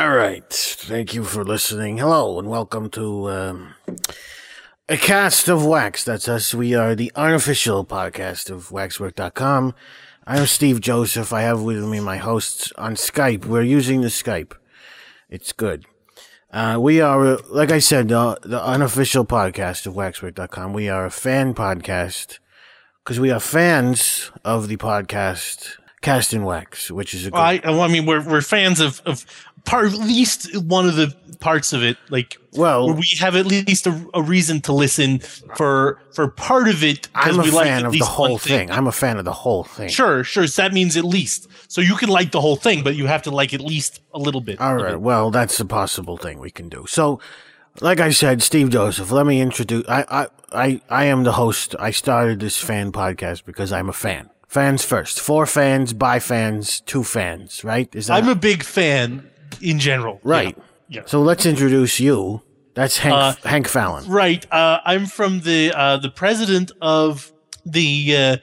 All right. Thank you for listening. Hello, and welcome to A Cast of Wax. That's us. We are the unofficial podcast of Waxwork.com. I'm Steve Joseph. I have with me my hosts on Skype. We're using the Skype. It's good. We are, like I said, the unofficial podcast of Waxwork.com. We are a fan podcast because we are fans of the podcast Cast in Wax, which is a good. I mean, we're fans of part, at least one of the parts of it, like, well, where we have at least a reason to listen for part of it. I'm a fan of the whole thing. I'm a fan of the whole thing. Sure. So that means at least. So you can like the whole thing, but you have to like at least a little bit. All right. Well, that's a possible thing we can do. So, like I said, Steve Joseph, let me introduce. I am the host. I started this fan podcast because I'm a fan. Fans first. For fans, by fans, to fans, right? Is that I'm a big fan in general. Right. Yeah. So let's introduce you. That's Hank Fallon. Right. I'm from the president of the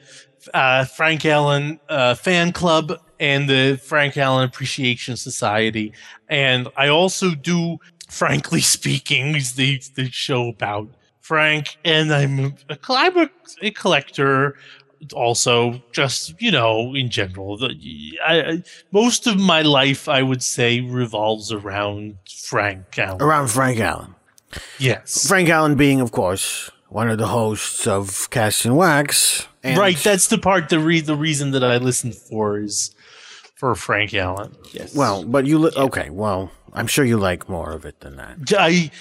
Frank Allen fan club and the Frank Allen Appreciation Society. And I also do, frankly speaking, is the show about Frank. And I'm a collector. Also, just, you know, in general, most of my life, I would say, revolves around Frank Allen. Yes. Frank Allen being, of course, one of the hosts of Cast in Wax. And right. That's the part, the reason that I listen for is for Frank Allen. Yes. Well, but okay, well, I'm sure you like more of it than that.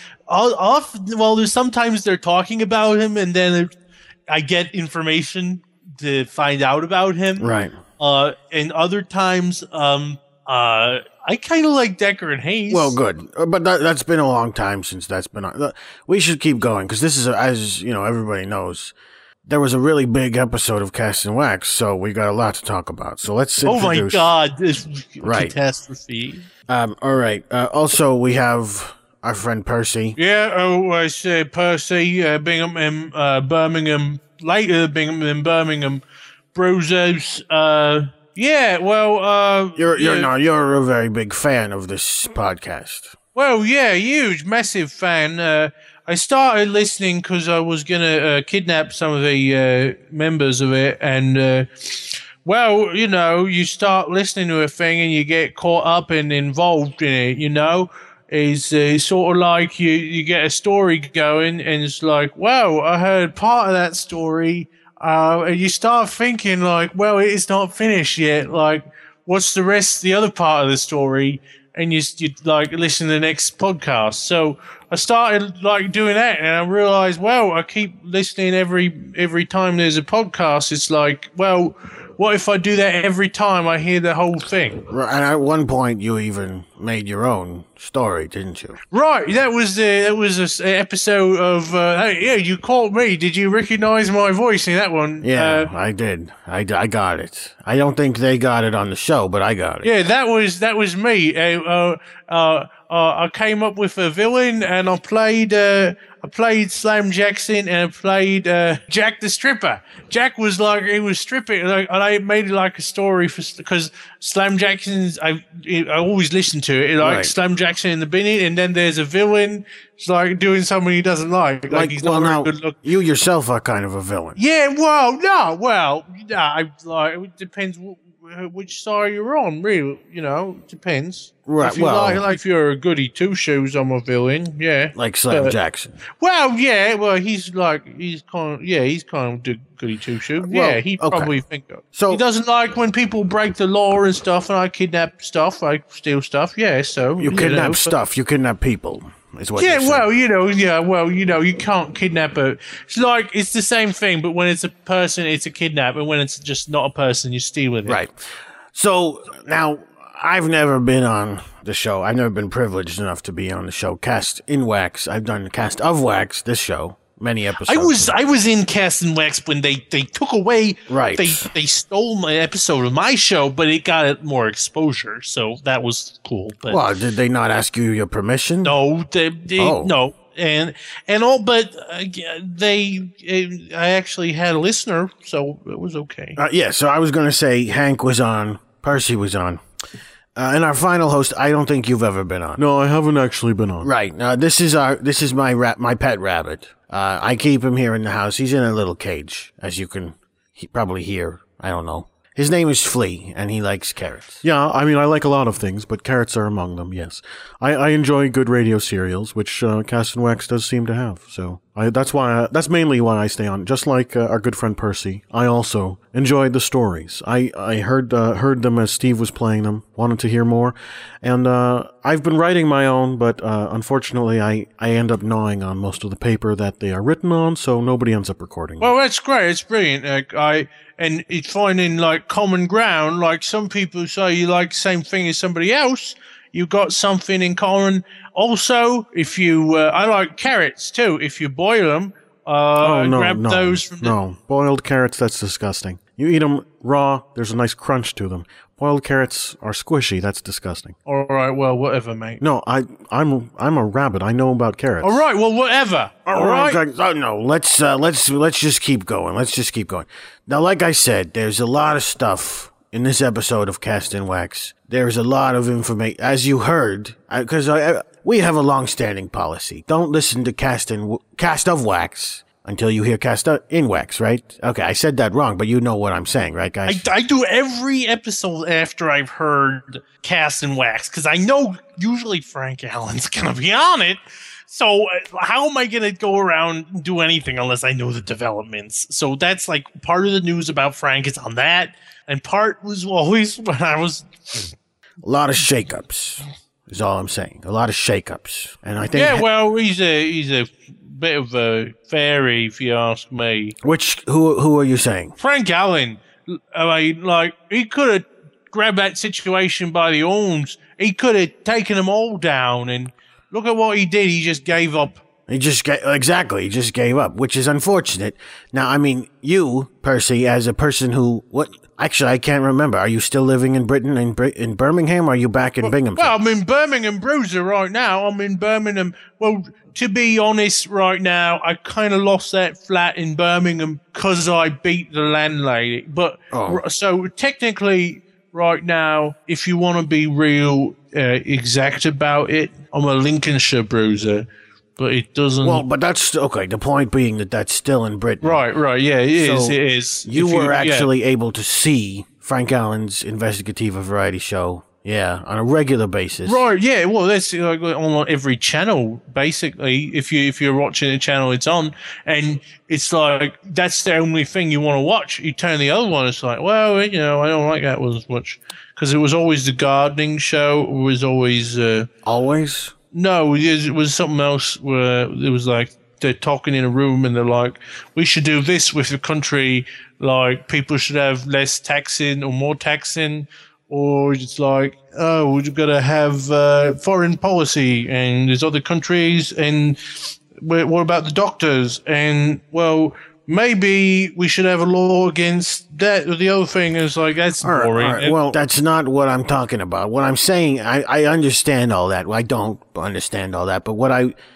There's sometimes they're talking about him and then I get information to find out about him. Right. And other times, I kind of like Decker and Hayes. Well, good. But that's been a long time since that's been on. We should keep going because this is, as you know, everybody knows, there was a really big episode of Cast in Wax, so we got a lot to talk about. So let's introduce. Oh, my God. This catastrophe. All right. Also, we have our friend Percy. Yeah, I say Percy, Binghamton, Birmingham, later Binghamton, Birmingham, Brozos. Yeah, well, you're a very big fan of this podcast. Well, yeah, huge, massive fan. I started listening because I was gonna kidnap some of the members of it, and well, you know, you start listening to a thing and you get caught up and involved in it, you know. Is sort of like you get a story going and it's like, wow, I heard part of that story. And you start thinking like, well, it's not finished yet. Like, what's the rest, the other part of the story? And you like listen to the next podcast. So I started like doing that and I realized, well, I keep listening every time there's a podcast. It's like, well, what if I do that every time I hear the whole thing? Right, and at one point, you even made your own story, didn't you? Right, that was an episode of. Hey, yeah, you called me. Did you recognize my voice in that one? Yeah, I did. I got it. I don't think they got it on the show, but I got it. Yeah, that was me. I came up with a villain, and I played Slam Jackson, and I played Jack the Stripper. Jack was like, he was stripping, like, and I made it like a story because Slam Jackson's, I always listen to it, like right. Slam Jackson in the beginning, and then there's a villain, it's like doing something he doesn't like. Like he's well, not very good looking. You yourself are kind of a villain. Yeah, it depends which side you're on, really, you know, it depends. Right, if you like if you're a goody two-shoes, I'm a villain, yeah. Like Slam Jackson. Well, yeah, he's kind of a goody two-shoe. Well, yeah, probably think of. So he doesn't like when people break the law and stuff, and I kidnap stuff, I steal stuff, yeah, so. You kidnap stuff, you kidnap people. Yeah, well, you know, you can't kidnap a. It's like it's the same thing, but when it's a person, it's a kidnap, and when it's just not a person, you steal with it. Right. So now I've never been on the show. I've never been privileged enough to be on the show Cast in Wax. I've done Cast of Wax, this show, many episodes. I was in Cast in Wax when they took away. Right. They stole my episode of my show, but it got more exposure, so that was cool. But, well, did they not ask you your permission? No, no, and all, but I actually had a listener, so it was okay. Yeah, so I was going to say Hank was on, Percy was on, And our final host, I don't think you've ever been on. No, I haven't actually been on. Right. This is my pet rabbit. I keep him here in the house. He's in a little cage, as you can probably hear. I don't know. His name is Flea, and he likes carrots. Yeah, I mean, I like a lot of things, but carrots are among them, yes. I enjoy good radio serials, which Cast and Wax does seem to have, so that's mainly why I stay on. Just like our good friend Percy, I also enjoyed the stories. I heard them as Steve was playing them, wanted to hear more, and I've been writing my own, but unfortunately I end up gnawing on most of the paper that they are written on, so nobody ends up recording them. Well, that's great, it's brilliant. And it's finding, like, common ground. Like, some people say you like the same thing as somebody else. You've got something in common. Also, if you... I like carrots, too. If you boil them, grab those from... No, boiled carrots, that's disgusting. You eat them raw, there's a nice crunch to them. Boiled carrots are squishy, that's disgusting. All right, well, whatever, mate. No, I'm a rabbit. I know about carrots. All right, well, whatever. All right. Let's just keep going. Now, like I said, there's a lot of stuff in this episode of Cast in Wax. There's a lot of information, as you heard, because we have a long-standing policy. Don't listen to Cast of Wax until you hear Cast in Wax, right? Okay, I said that wrong, but you know what I'm saying, right, guys? I do every episode after I've heard Cast in Wax, because I know usually Frank Allen's going to be on it. So how am I going to go around and do anything unless I know the developments? So that's like part of the news about Frank is on that, and part was always when I was... A lot of shakeups is all I'm saying. A lot of shakeups. And I think... Yeah, well, he's a bit of a fairy, if you ask me. Who are you saying? Frank Allen. I mean, like, he could have grabbed that situation by the horns. He could have taken them all down, and look at what he did. He just gave up. He just gave up, which is unfortunate. Now, I mean, you, Percy, as a person who... what? Actually, I can't remember. Are you still living in Britain, in Birmingham, or are you back in Binghamton? Well, I'm in Birmingham, Bruiser, right now. I'm in Birmingham. Well, to be honest, right now, I kind of lost that flat in Birmingham because I beat the landlady. But So technically, right now, if you want to be real exact about it, I'm a Lincolnshire Bruiser. But it doesn't... Well, but that's... Okay, the point being that that's still in Britain. Right, yeah, it is. You were actually able to see Frank Allen's investigative variety show, on a regular basis. Right, yeah, well, that's like on every channel, basically. If you're watching a channel, it's on, and it's like, that's the only thing you want to watch. You turn the other one, it's like, well, you know, I don't like that one as much. Because it was always the gardening show, it was always... Always? No, it was something else where it was like they're talking in a room and they're like, we should do this with the country. Like, people should have less taxing or more taxing. Or it's like, oh, we've got to have foreign policy and there's other countries. And what about the doctors? And, well, maybe we should have a law against that. The other thing is like, that's boring. All right. Well, that's not what I'm talking about. What I'm saying, I understand all that. I don't understand all that. But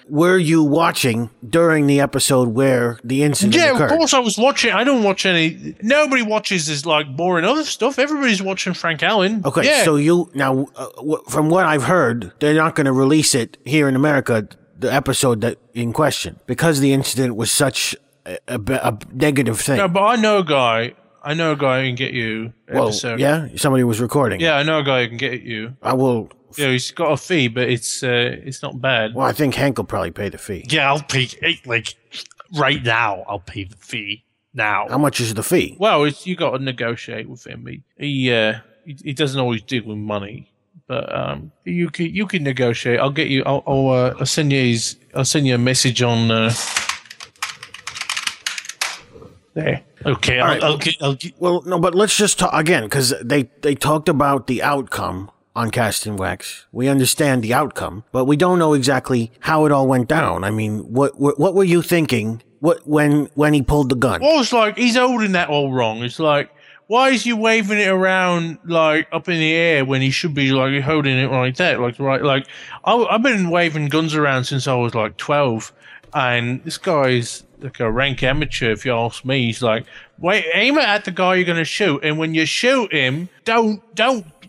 were you watching during the episode where the incident occurred? Of course I was watching. I don't watch any. Nobody watches this like boring other stuff. Everybody's watching Frank Allen. Okay, So you now, from what I've heard, they're not going to release it here in America, the episode that in question, because the incident was such a negative thing. No, but I know a guy who can get you episode. Yeah? Somebody was recording. Yeah, I know a guy who can get you. I will... Yeah, he's got a fee, but it's not bad. Well, I think Hank will probably pay the fee. Yeah, I'll pay... Like, right now, I'll pay the fee. Now. How much is the fee? Well, you got to negotiate with him. He doesn't always deal with money, but you can negotiate. I'll get you... I'll send you a message on... There. Okay. Right. Well, no, but let's just talk again, because they talked about the outcome on Cast in Wax. We understand the outcome, but we don't know exactly how it all went down. I mean, what were you thinking? When he pulled the gun? Well, it's like he's holding that all wrong. It's like, why is he waving it around like up in the air when he should be like holding it like that? Like I've been waving guns around since I was like 12. And this guy's like a rank amateur, if you ask me. He's like, wait, aim it at the guy you're going to shoot. And when you shoot him, don't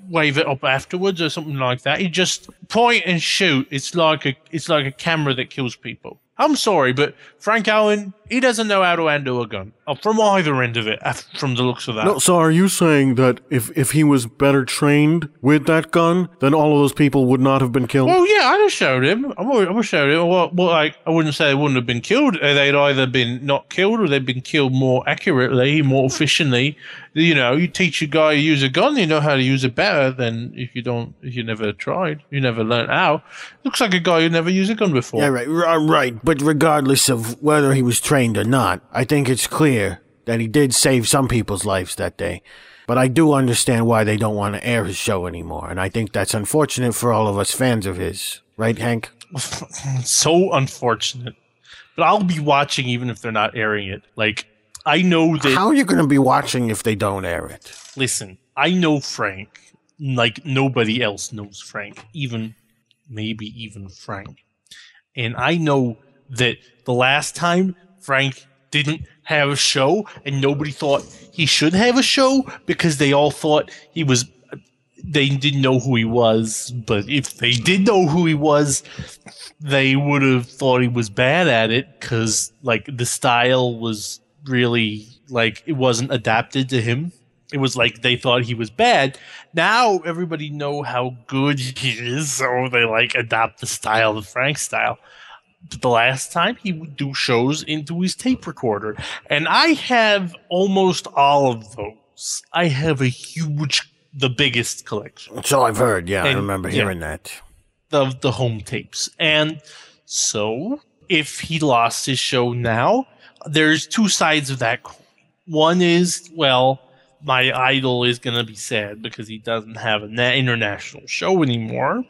wave it up afterwards or something like that. You just point and shoot. It's like a camera that kills people. I'm sorry, but Frank Allen, he doesn't know how to handle a gun from either end of it, from the looks of that. No, so are you saying that if he was better trained with that gun, then all of those people would not have been killed? Well, yeah, I'd have showed him. I would have showed him. Well, like, I wouldn't say they wouldn't have been killed. They'd either been not killed or they'd been killed more accurately, more efficiently. You know, you teach a guy to use a gun, you know how to use it better than if you never tried. You never learned how. Looks like a guy who never used a gun before. Yeah, right. But regardless of whether he was trained or not, I think it's clear that he did save some people's lives that day. But I do understand why they don't want to air his show anymore, and I think that's unfortunate for all of us fans of his. Right, Hank? So unfortunate. But I'll be watching even if they're not airing it. Like, I know that... How are you going to be watching if they don't air it? Listen, I know Frank like nobody else knows Frank. Maybe even Frank. And I know that the last time Frank didn't have a show and nobody thought he should have a show because they all thought they didn't know who he was. But if they did know who he was, they would have thought he was bad at it because like the style was really like it wasn't adapted to him. It was like they thought he was bad. Now everybody know how good he is, so they like adopt the style, the Frank style. But the last time he would do shows into his tape recorder, and I have almost all of those. I have the biggest collection. So I've heard, yeah, and I remember hearing that of the home tapes. And so if he lost his show now, there's two sides of that coin. One is my idol is going to be sad because he doesn't have an international show anymore.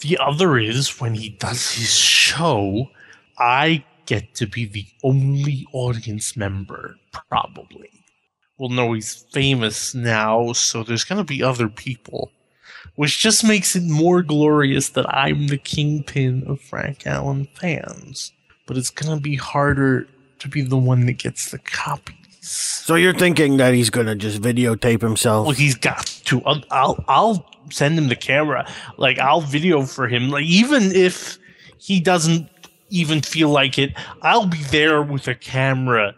The other is when he does his show, I get to be the only audience member, probably. Well, no, he's famous now, so there's going to be other people, which just makes it more glorious that I'm the kingpin of Frank Allen fans. But it's going to be harder to be the one that gets the copy. So you're thinking that he's going to just videotape himself? Well, he's got to. I'll send him the camera. Like, I'll video for him. Like, even if he doesn't even feel like it, I'll be there with a camera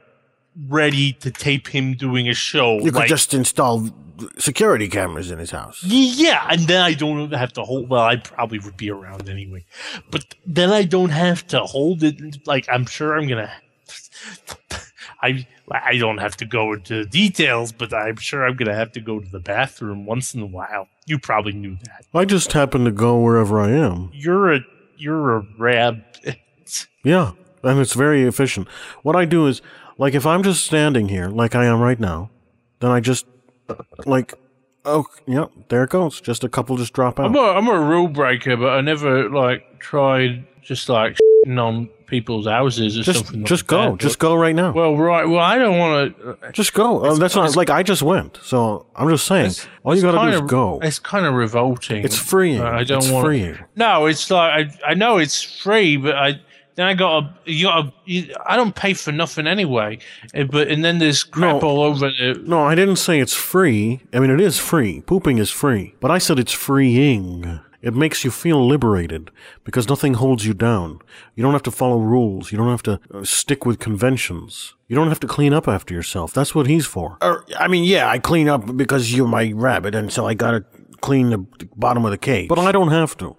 ready to tape him doing a show. You could just install security cameras in his house. Yeah, and then I don't have to hold... Well, I probably would be around anyway. But then I don't have to hold it. Like, I'm sure I'm going to... I don't have to go into details, but I'm sure I'm going to have to go to the bathroom once in a while. You probably knew that. I just happen to go wherever I am. You're a rabbit. Yeah, and it's very efficient. What I do is, like, if I'm just standing here, like I am right now, then I just, like... Oh, yeah, there it goes. Just a couple just drop out. I'm a rule breaker, but I never, like, tried just, like, shitting on people's houses or something like that. Just go. Just go right now. Well, right. Well, I don't want to... Just go. That's not... Like, I just went. So, I'm just saying. All you got to do is go. It's kind of revolting. It's freeing. It's freeing. No, it's like... I know it's free, but I... Then I I don't pay for nothing anyway. And then there's crap all over it. No, I didn't say it's free. I mean, it is free. Pooping is free. But I said it's freeing. It makes you feel liberated because nothing holds you down. You don't have to follow rules. You don't have to stick with conventions. You don't have to clean up after yourself. That's what he's for. I mean, yeah, I clean up because you're my rabbit, and so I got to clean the bottom of the cage. But I don't have to.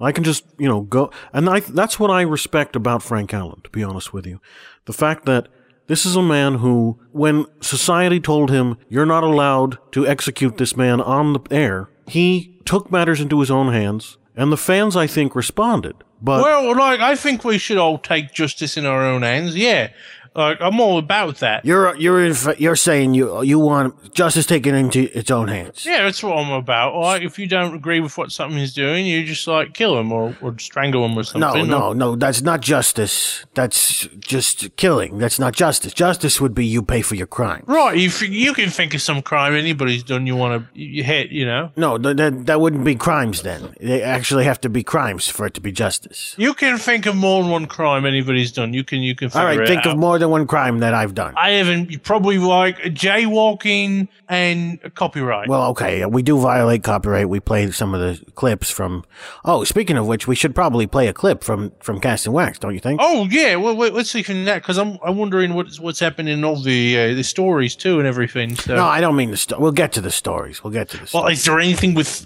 I can just, go. And that's what I respect about Frank Allen, to be honest with you. The fact that this is a man who, when society told him, you're not allowed to execute this man on the air, he took matters into his own hands. And the fans, I think, responded. But I think we should all take justice in our own hands. Yeah. I'm all about that. You're saying you want justice taken into its own hands. Yeah, that's what I'm about. Like, if you don't agree with what something is doing, you just like kill him or strangle him or something. No, that's not justice. That's just killing. That's not justice. Justice would be you pay for your crime. Right. You can think of some crime anybody's done. You want to hit, you know? No, that wouldn't be crimes. Then they actually have to be crimes for it to be justice. You can think of more than one crime anybody's done. You can. Figure it out. Think of more than one crime that I've done. I haven't. Probably like jaywalking and copyright. Well, okay, we do violate copyright. We played some of the clips from. Oh, speaking of which, we should probably play a clip from Cast in Wax, don't you think? Oh yeah. Well, wait, let's see from that because I'm wondering what's happened in all the stories too and everything. So. No, I don't mean the story. We'll get to the stories. Well, is there anything with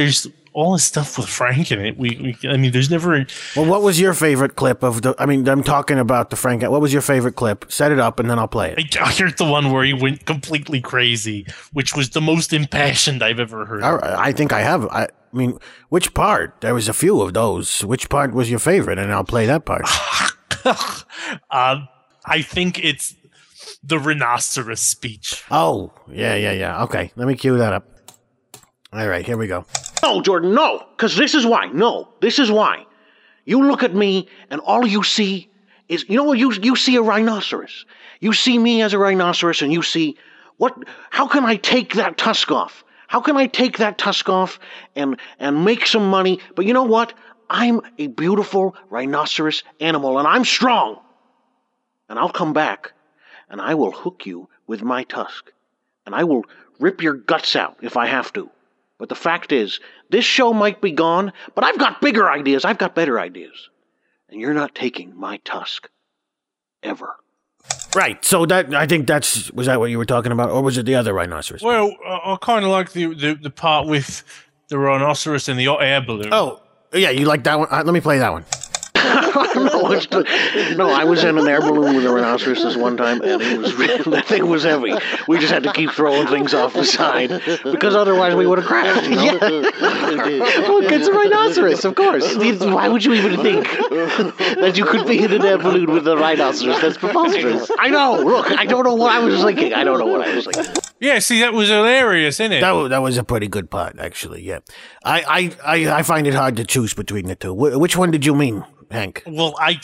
there's all this stuff with Frank in it? I mean, there's never. Well, what was your favorite clip of the? I mean, I'm talking about the Frank. What was your favorite clip? Set it up, and then I'll play it. I heard the one where he went completely crazy, which was the most impassioned I've ever heard. I think I have. I mean, which part? There was a few of those. Which part was your favorite? And I'll play that part. I think it's the rhinoceros speech. Oh, yeah. Okay, let me cue that up. All right, here we go. No, Jordan, no, because this is why. No, this is why. You look at me, and all you see is, you know what, you see a rhinoceros. You see me as a rhinoceros, and you see, how can I take that tusk off? How can I take that tusk off and make some money? But you know what? I'm a beautiful rhinoceros animal, and I'm strong. And I'll come back, and I will hook you with my tusk, and I will rip your guts out if I have to. But the fact is, this show might be gone, but I've got bigger ideas. I've got better ideas. And you're not taking my tusk. Ever. Right. So was that what you were talking about? Or was it the other rhinoceros? Well, I kind of like the part with the rhinoceros and the air balloon. Oh, yeah. You like that one? Let me play that one. No, I was in an air balloon with a rhinoceros this one time, and that thing was heavy. We just had to keep throwing things off the side because otherwise we would have crashed. Yeah. Look, it's a rhinoceros, of course. Why would you even think that you could be in an air balloon with a rhinoceros? That's preposterous. I know. Look, I don't know what I was thinking. Yeah, see, that was hilarious, isn't it? That was a pretty good part, actually. Yeah, I find it hard to choose between the two. Which one did you mean? Hank. Well, I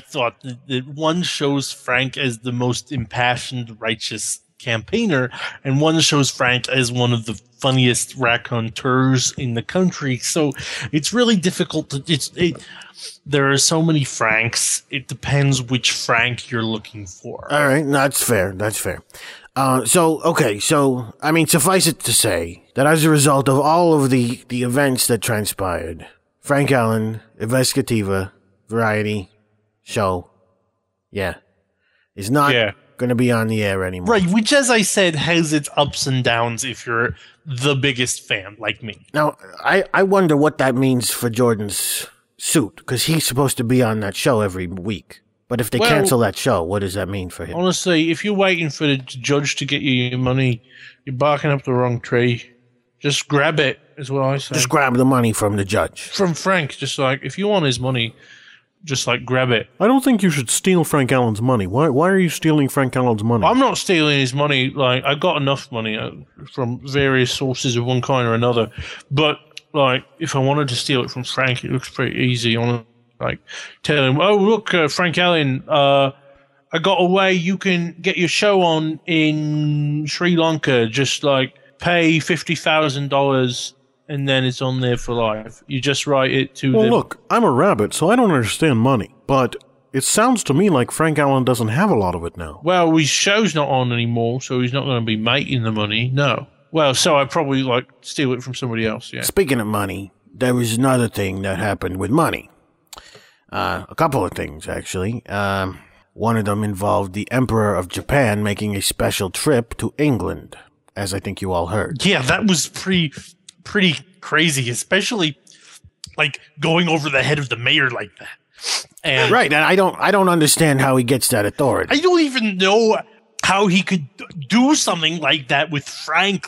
thought that one shows Frank as the most impassioned, righteous campaigner, and one shows Frank as one of the funniest raconteurs in the country. So it's really difficult. There are so many Franks. It depends which Frank you're looking for. All right, that's fair. So I mean, suffice it to say that as a result of all of the events that transpired. Frank Allen, investigative variety show, is not going to be on the air anymore. Right, which, as I said, has its ups and downs if you're the biggest fan like me. Now, I wonder what that means for Jordan's suit, because he's supposed to be on that show every week. But if they cancel that show, what does that mean for him? Honestly, if you're waiting for the judge to get you your money, you're barking up the wrong tree. Just grab it, is what I say. Just grab the money from the judge. From Frank, just like, if you want his money, just like, grab it. I don't think you should steal Frank Allen's money. Why are you stealing Frank Allen's money? I'm not stealing his money. Like, I got enough money from various sources of one kind or another. But, like, if I wanted to steal it from Frank, it looks pretty easy. Like, tell him, oh, look, Frank Allen, I got a way you can get your show on in Sri Lanka, just like, pay $50,000 and then it's on there for life. You just write it to them. Well, look, I'm a rabbit, so I don't understand money. But it sounds to me like Frank Allen doesn't have a lot of it now. Well, his show's not on anymore, so he's not going to be making the money, no. Well, so I'd probably, like, steal it from somebody else, yeah. Speaking of money, there was another thing that happened with money. A couple of things, actually. One of them involved the Emperor of Japan making a special trip to England. As I think you all heard. Yeah, that was pretty crazy, especially like going over the head of the mayor like that. And right, and I don't understand how he gets that authority. I don't even know how he could do something like that with Frank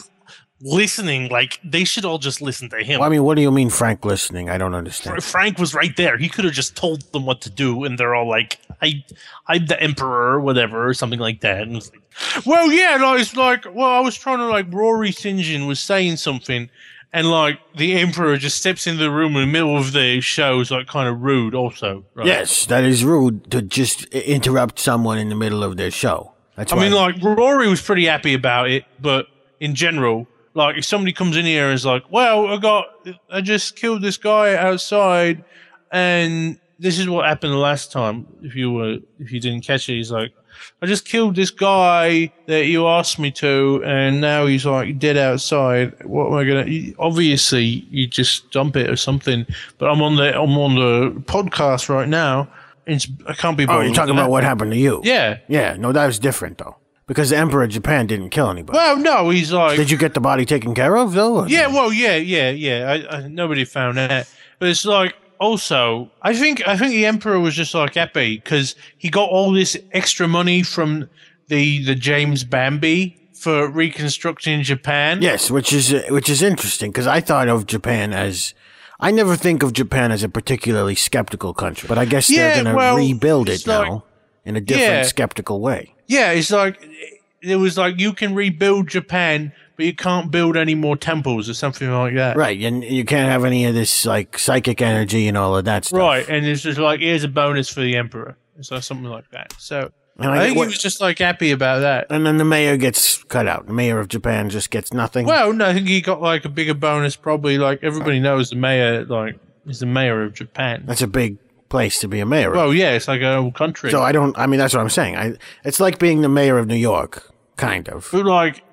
listening. Like, they should all just listen to him. Well, I mean, what do you mean Frank listening? I don't understand. Frank was right there. He could have just told them what to do, and they're all like, I'm the emperor, or whatever, or something like that. And it's like, well, yeah, and I was like, well, I was trying to, like, Rory St. John was saying something, and, like, the emperor just steps into the room in the middle of the show. It's, like, kind of rude also. Right? Yes, that is rude to just interrupt someone in the middle of their show. That's I mean, like, Rory was pretty happy about it, but in general, like, if somebody comes in here and is like, well, I just killed this guy outside, and this is what happened the last time. If you didn't catch it, he's like, I just killed this guy that you asked me to, and now he's like dead outside. What am I gonna? Obviously, you just dump it or something. But I'm on the podcast right now. I can't be bothered. Oh, you're talking about what happened to you? Yeah, yeah. No, that was different though, because the Emperor of Japan didn't kill anybody. Well, no, he's like. Did you get the body taken care of though? Yeah. No? Well, yeah. I nobody found that, but it's like. Also, I think the emperor was just like happy because he got all this extra money from the James Bambi for reconstructing Japan. Yes, which is interesting because I thought of Japan as I never think of Japan as a particularly skeptical country, but I guess they're going to rebuild it like, now in a different skeptical way. Yeah, it's like it was like you can rebuild Japan. But you can't build any more temples or something like that. Right, and you can't have any of this, like, psychic energy and all of that stuff. Right, and it's just like, here's a bonus for the emperor. It's like something like that. So, I think he was just, like, happy about that. And then the mayor gets cut out. The mayor of Japan just gets nothing. Well, no, I think he got, like, a bigger bonus probably. Like, everybody knows the mayor, like, is the mayor of Japan. That's a big place to be a mayor of. Well, yeah, it's like a whole country. So I mean, that's what I'm saying. It's like being the mayor of New York, kind of. But, like...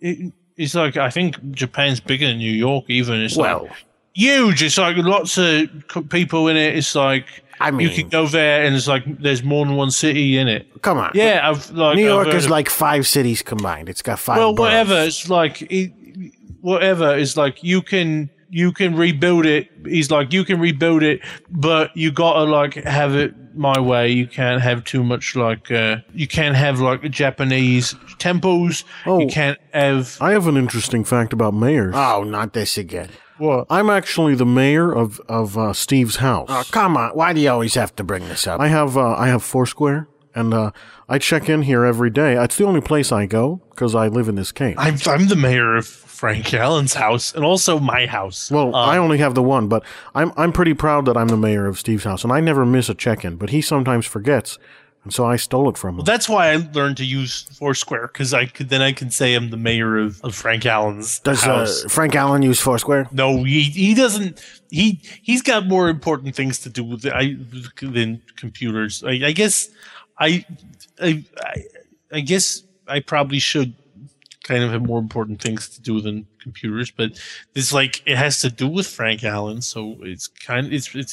It's like, I think Japan's bigger than New York even. It's like huge. It's like lots of people in it. It's like, I mean, you can go there and it's like there's more than one city in it. Come on. Yeah. New York is like 5 cities combined. It's got 5 boroughs. Whatever. It's like, whatever. It's like you can rebuild it. He's like, you can rebuild it, but you gotta like have it my way. You can't have too much like, you can't have like Japanese temples. Oh, you can't have. I have an interesting fact about mayors. Oh, not this again. What? I'm actually the mayor of Steve's house. Oh, come on. Why do you always have to bring this up? I have Foursquare. And I check in here every day. It's the only place I go because I live in this cave. I'm the mayor of Frank Allen's house and also my house. Well, I only have the one, but I'm pretty proud that I'm the mayor of Steve's house, and I never miss a check-in. But he sometimes forgets, and so I stole it from him. Well, that's why I learned to use Foursquare because I can say I'm the mayor of Frank Allen's house. Does Frank Allen use Foursquare? No, he doesn't. He's got more important things to do with than computers. I guess. I guess I probably should kind of have more important things to do than computers, but it's like it has to do with Frank Allen, so it's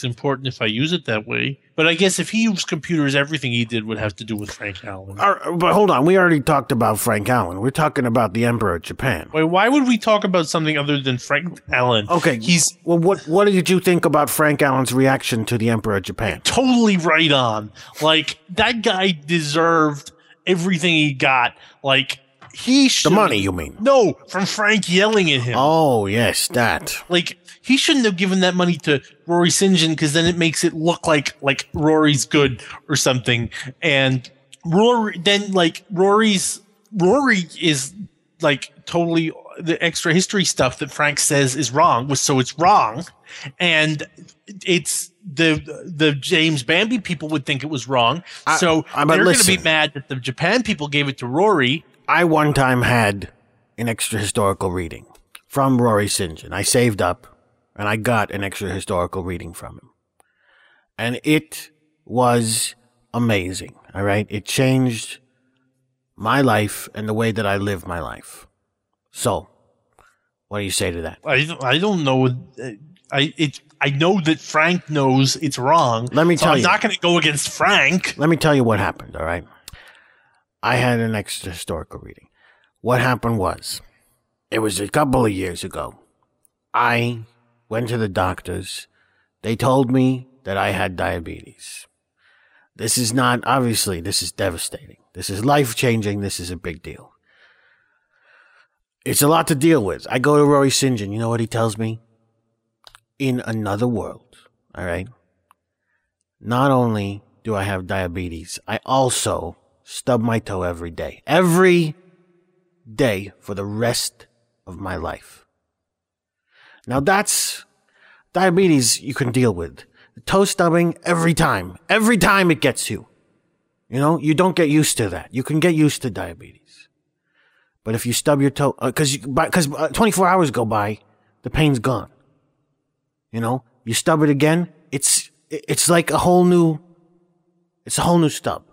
important if I use it that way. But I guess if he used computers, everything he did would have to do with Frank Allen. But hold on, we already talked about Frank Allen. We're talking about the Emperor of Japan. Wait, why would we talk about something other than Frank Allen? Okay, well. What did you think about Frank Allen's reaction to the Emperor of Japan? Totally right on. Like that guy deserved everything he got. Like. The money, you mean? No, from Frank yelling at him. Oh, yes, that. Like, he shouldn't have given that money to Rory St. John because then it makes it look like Rory's good or something. And Rory is, like, totally the extra history stuff that Frank says is wrong. So it's wrong. And it's... The James Bambi people would think it was wrong. They're going to be mad that the Japan people gave it to Rory. I one time had an extra historical reading from Rory St. John. I saved up, and I got an extra historical reading from him. And it was amazing, all right? It changed my life and the way that I live my life. So, what do you say to that? I don't know. I know that Frank knows it's wrong. Let me tell you. I'm not going to go against Frank. Let me tell you what happened, all right? I had an extra historical reading. What happened was, it was a couple of years ago. I went to the doctors. They told me that I had diabetes. This is not, obviously, this is devastating. This is life-changing. This is a big deal. It's a lot to deal with. I go to Rory St. John. You know what he tells me? In another world, all right, not only do I have diabetes, I also stub my toe every day. Every day for the rest of my life. Now that's diabetes you can deal with. Toe stubbing every time. Every time it gets you. You know, you don't get used to that. You can get used to diabetes. But if you stub your toe, because 24 hours go by, the pain's gone. You know, you stub it again, it's like a whole new stub.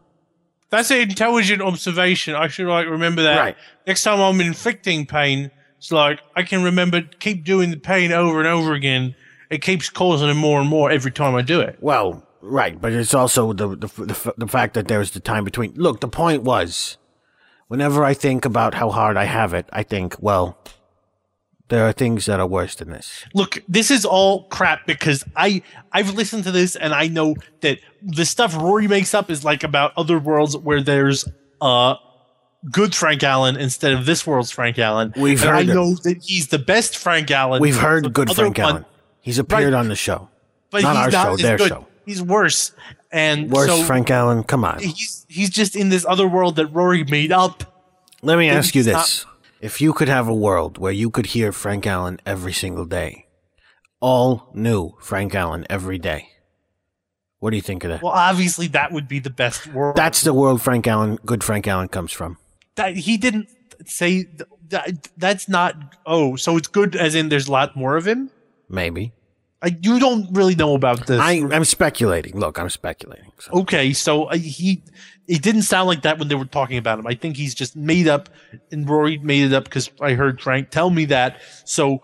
That's an intelligent observation. I should remember that. Right. Next time I'm inflicting pain, it's like I can remember, keep doing the pain over and over again. It keeps causing it more and more every time I do it. Well, right, but it's also the fact that there's the time between. Look, the point was, whenever I think about how hard I have it, I think, well, there are things that are worse than this. Look, this is all crap because I've listened to this and I know that the stuff Rory makes up is like about other worlds where there's good Frank Allen instead of this world's Frank Allen. I know that he's the best Frank Allen. We've heard good Frank Allen. He's appeared on the show. But not he's our not show, their good. Show. He's worse. And worse so Frank Allen, come on. He's just in this other world that Rory made up. Let me ask you this. If you could have a world where you could hear Frank Allen every single day, all new Frank Allen every day, what do you think of that? Well, obviously that would be the best world. That's the world Frank Allen, good Frank Allen comes from. That he didn't say that's not. Oh, so it's good as in there's a lot more of him? Maybe. You don't really know about this. I'm speculating. Look, I'm speculating. So. Okay, so it didn't sound like that when they were talking about him. I think he's just made up, and Rory made it up because I heard Frank tell me that. So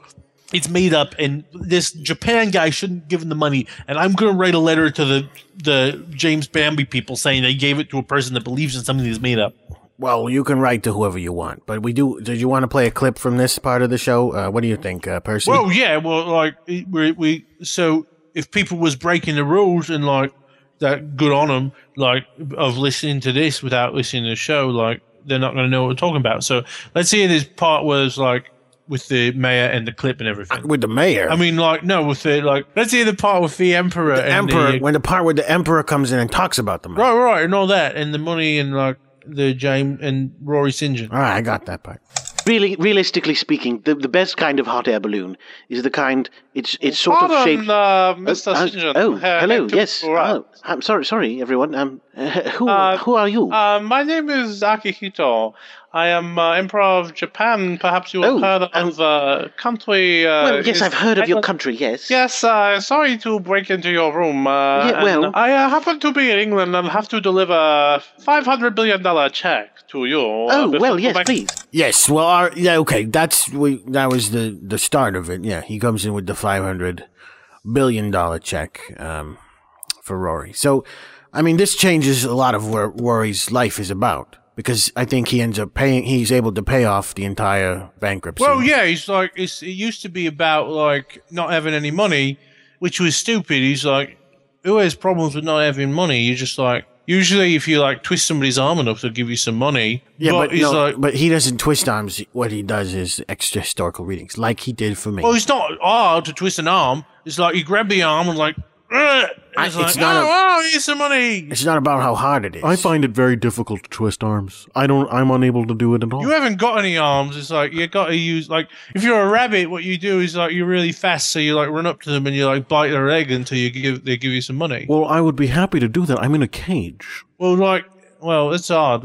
it's made up, and this Japan guy shouldn't give him the money. And I'm going to write a letter to the James Bambi people saying they gave it to a person that believes in something that's made up. Well, you can write to whoever you want, but we do. Did you want to play a clip from this part of the show? What do you think, Percy? Well, yeah. Well, like we. So if people was breaking the rules and like that, good on them. Like of listening to this without listening to the show, like they're not going to know what we're talking about. So let's hear this part where it's like with the mayor and the clip and everything. With the mayor? I mean, like no, with the like. Let's hear the part with the emperor. The part where the emperor comes in and talks about the money. Right, and all that, and the money, and like. The James and Rory St. John. All right, I got that part. Really, realistically speaking, the best kind of hot air balloon is the kind it's sort of shaped. Mr. St. John. Hello. Yes. Oh, I'm sorry, everyone. Who are you? My name is Akihito. I am Emperor of Japan. Perhaps you have heard of country. Well, yes, I've heard of your country, yes. Yes, sorry to break into your room. I happen to be in England and have to deliver a $500 billion check to you. Yes, please. Yes, well, that was the start of it. Yeah, he comes in with the $500 billion check for Rory. So, I mean, this changes a lot of where Rory's life is about. Because I think he ends up paying, he's able to pay off the entire bankruptcy. Well, yeah, he's like, it used to be about like not having any money, which was stupid. He's like, who has problems with not having money? You're just like, usually if you like twist somebody's arm enough, they'll give you some money. Yeah, but he doesn't twist arms. What he does is extra historical readings, like he did for me. Well, it's not hard to twist an arm. It's like you grab the arm and like, here's some money. It's not about how hard it is. I find it very difficult to twist arms. I'm unable to do it at all. You haven't got any arms. It's like you got to use, like, if you're a rabbit, what you do is like you're really fast, so you like run up to them and you like bite their egg until they give you some money. Well, I would be happy to do that. I'm in a cage. Well, it's hard.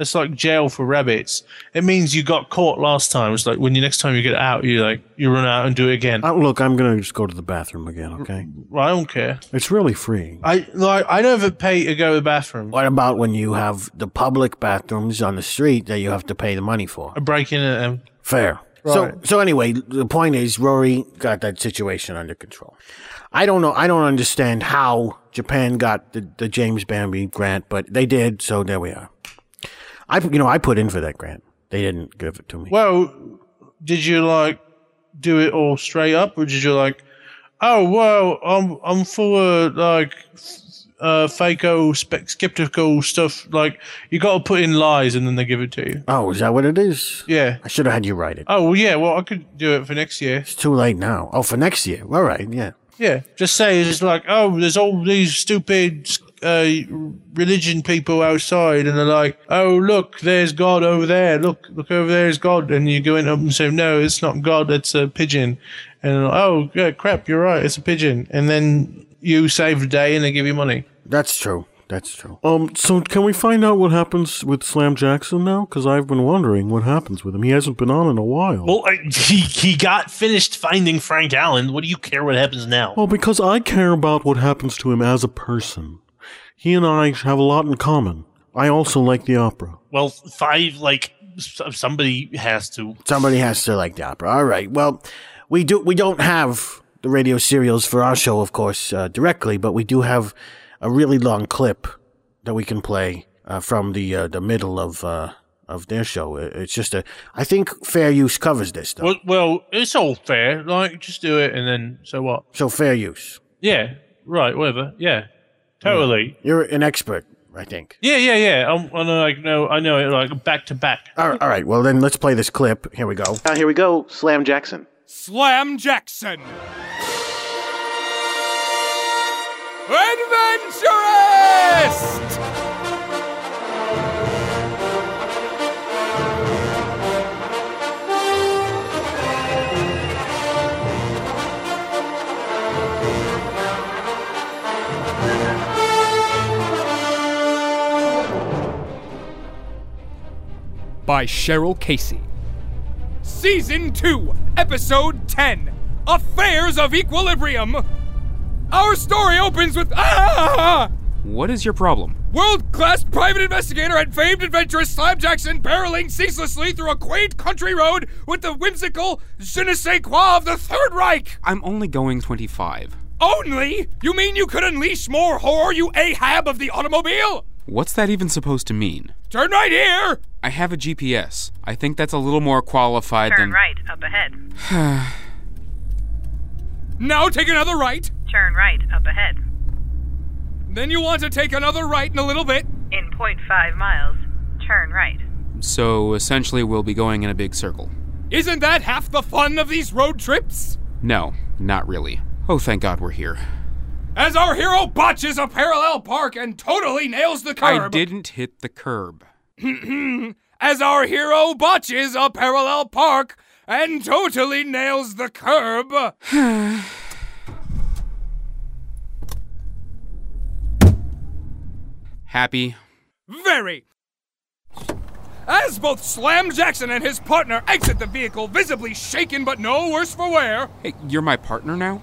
It's like jail for rabbits. It means you got caught last time. It's like when you next time you get out, you run out and do it again. Look, I'm gonna just go to the bathroom again. Okay. I don't care. It's really freeing. I never pay to go to the bathroom. What about when you have the public bathrooms on the street that you have to pay the money for? I break in at them. Fair. Right. So anyway, the point is Rory got that situation under control. I don't know. I don't understand how Japan got the James Bambi grant, but they did. So there we are. I put in for that grant. They didn't give it to me. Well, did you like do it all straight up, or did you like, oh well, I'm full of like fake-o skeptical stuff? Like you got to put in lies, and then they give it to you. Oh, is that what it is? Yeah. I should have had you write it. Oh well, yeah. Well, I could do it for next year. It's too late now. Oh, for next year. All right. Yeah. Yeah. Just say it's like, oh, there's all these stupid religion people outside and they're like, oh, look, there's God over there. Look over there is God. And you go in up and say, no, it's not God. It's a pigeon. And like, oh, yeah, crap, you're right. It's a pigeon. And then you save the day and they give you money. That's true. That's true. So can we find out what happens with Slam Jackson now? Because I've been wondering what happens with him. He hasn't been on in a while. Well, he got finished finding Frank Allen. What do you care what happens now? Well, because I care about what happens to him as a person. He and I have a lot in common. I also like the opera. Well, somebody has to. Somebody has to like the opera. All right. Well, we don't have the radio serials for our show, of course, directly, but we do have a really long clip that we can play from the middle of their show. It's just I think fair use covers this stuff. Well, it's all fair. Like, just do it, and then so what? So fair use. Yeah. Right. Whatever. Yeah. Totally. You're an expert, I think. Yeah. I know it. Like back to back. All right. Well, then let's play this clip. Here we go. Here we go. Slam Jackson. Slam Jackson. Adventurist! By Cheryl Casey. Season 2, Episode 10, Affairs of Equilibrium. Our story opens with... What is your problem? World-class private investigator and famed adventurous Slam Jackson barreling ceaselessly through a quaint country road with the whimsical je ne sais quoi of the Third Reich. I'm only going 25. Only? You mean you could unleash more horror, you Ahab of the automobile? What's that even supposed to mean? Turn right here! I have a GPS. I think that's a little more qualified than... Turn right, up ahead. Now take another right. Turn right, up ahead. Then you want to take another right in a little bit. In 0.5 miles, turn right. So, essentially, we'll be going in a big circle. Isn't that half the fun of these road trips? No, not really. Oh, thank God we're here. As our hero botches a parallel park and totally nails the curb... I didn't hit the curb. As our hero botches a parallel park and totally nails the curb... Happy? Very. As both Slam Jackson and his partner exit the vehicle, visibly shaken but no worse for wear... Hey, you're my partner now?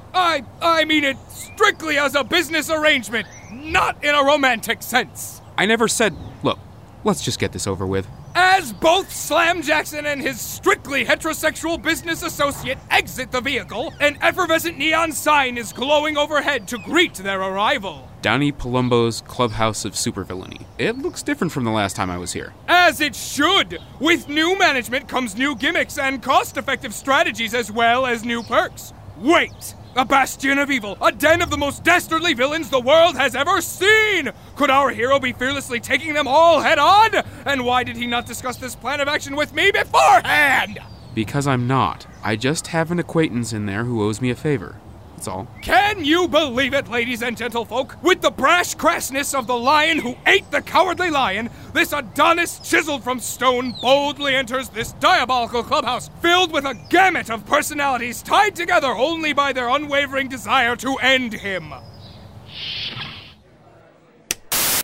I mean it strictly as a business arrangement, not in a romantic sense. I never said... Look, let's just get this over with. As both Slam Jackson and his strictly heterosexual business associate exit the vehicle, an effervescent neon sign is glowing overhead to greet their arrival. Donnie Palumbo's Clubhouse of Supervillainy. It looks different from the last time I was here. As it should! With new management comes new gimmicks and cost-effective strategies as well as new perks. Wait! A bastion of evil, a den of the most dastardly villains the world has ever seen! Could our hero be fearlessly taking them all head-on? And why did he not discuss this plan of action with me beforehand? Because I'm not. I just have an acquaintance in there who owes me a favor. That's all. Can you believe it, ladies and gentlefolk? With the brash crassness of the lion who ate the cowardly lion, this Adonis chiseled from stone boldly enters this diabolical clubhouse filled with a gamut of personalities tied together only by their unwavering desire to end him.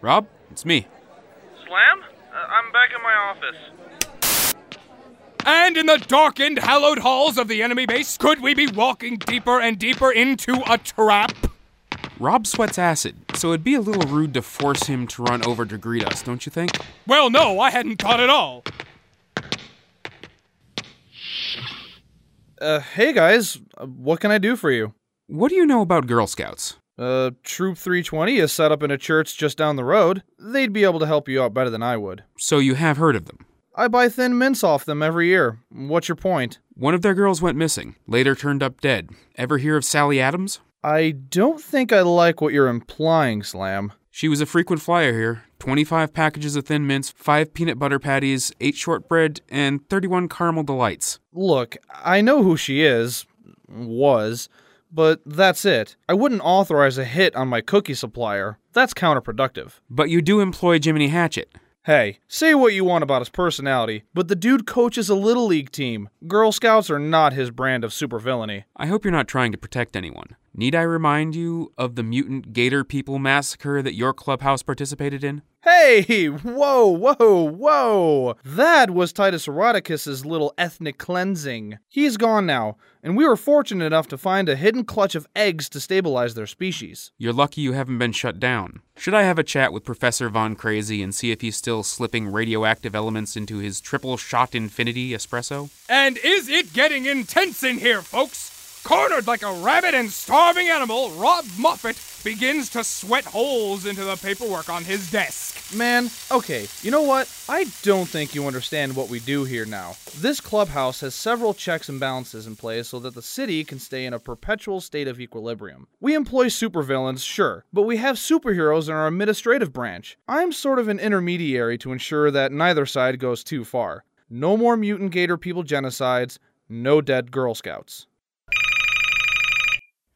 Rob, it's me. Slam? I'm back in my office. And in the darkened, hallowed halls of the enemy base, could we be walking deeper and deeper into a trap? Rob sweats acid, so it'd be a little rude to force him to run over to greet us, don't you think? Well, no, I hadn't thought at all. Hey guys, what can I do for you? What do you know about Girl Scouts? Troop 320 is set up in a church just down the road. They'd be able to help you out better than I would. So you have heard of them? I buy thin mints off them every year. What's your point? One of their girls went missing, later turned up dead. Ever hear of Sally Adams? I don't think I like what you're implying, Slam. She was a frequent flyer here. 25 packages of thin mints, 5 peanut butter patties, 8 shortbread, and 31 caramel delights. Look, I know who she was, but that's it. I wouldn't authorize a hit on my cookie supplier. That's counterproductive. But you do employ Jiminy Hatchet. Hey, say what you want about his personality, but the dude coaches a Little League team. Girl Scouts are not his brand of supervillainy. I hope you're not trying to protect anyone. Need I remind you of the mutant gator people massacre that your clubhouse participated in? Hey, whoa, whoa, whoa! That was Titus Eroticus's little ethnic cleansing. He's gone now, and we were fortunate enough to find a hidden clutch of eggs to stabilize their species. You're lucky you haven't been shut down. Should I have a chat with Professor Von Crazy and see if he's still slipping radioactive elements into his triple-shot infinity espresso? And is it getting intense in here, folks? Cornered like a rabid and starving animal, Rob Moffat begins to sweat holes into the paperwork on his desk. Man, okay, you know what? I don't think you understand what we do here now. This clubhouse has several checks and balances in place so that the city can stay in a perpetual state of equilibrium. We employ supervillains, sure, but we have superheroes in our administrative branch. I'm sort of an intermediary to ensure that neither side goes too far. No more mutant gator people genocides, no dead Girl Scouts.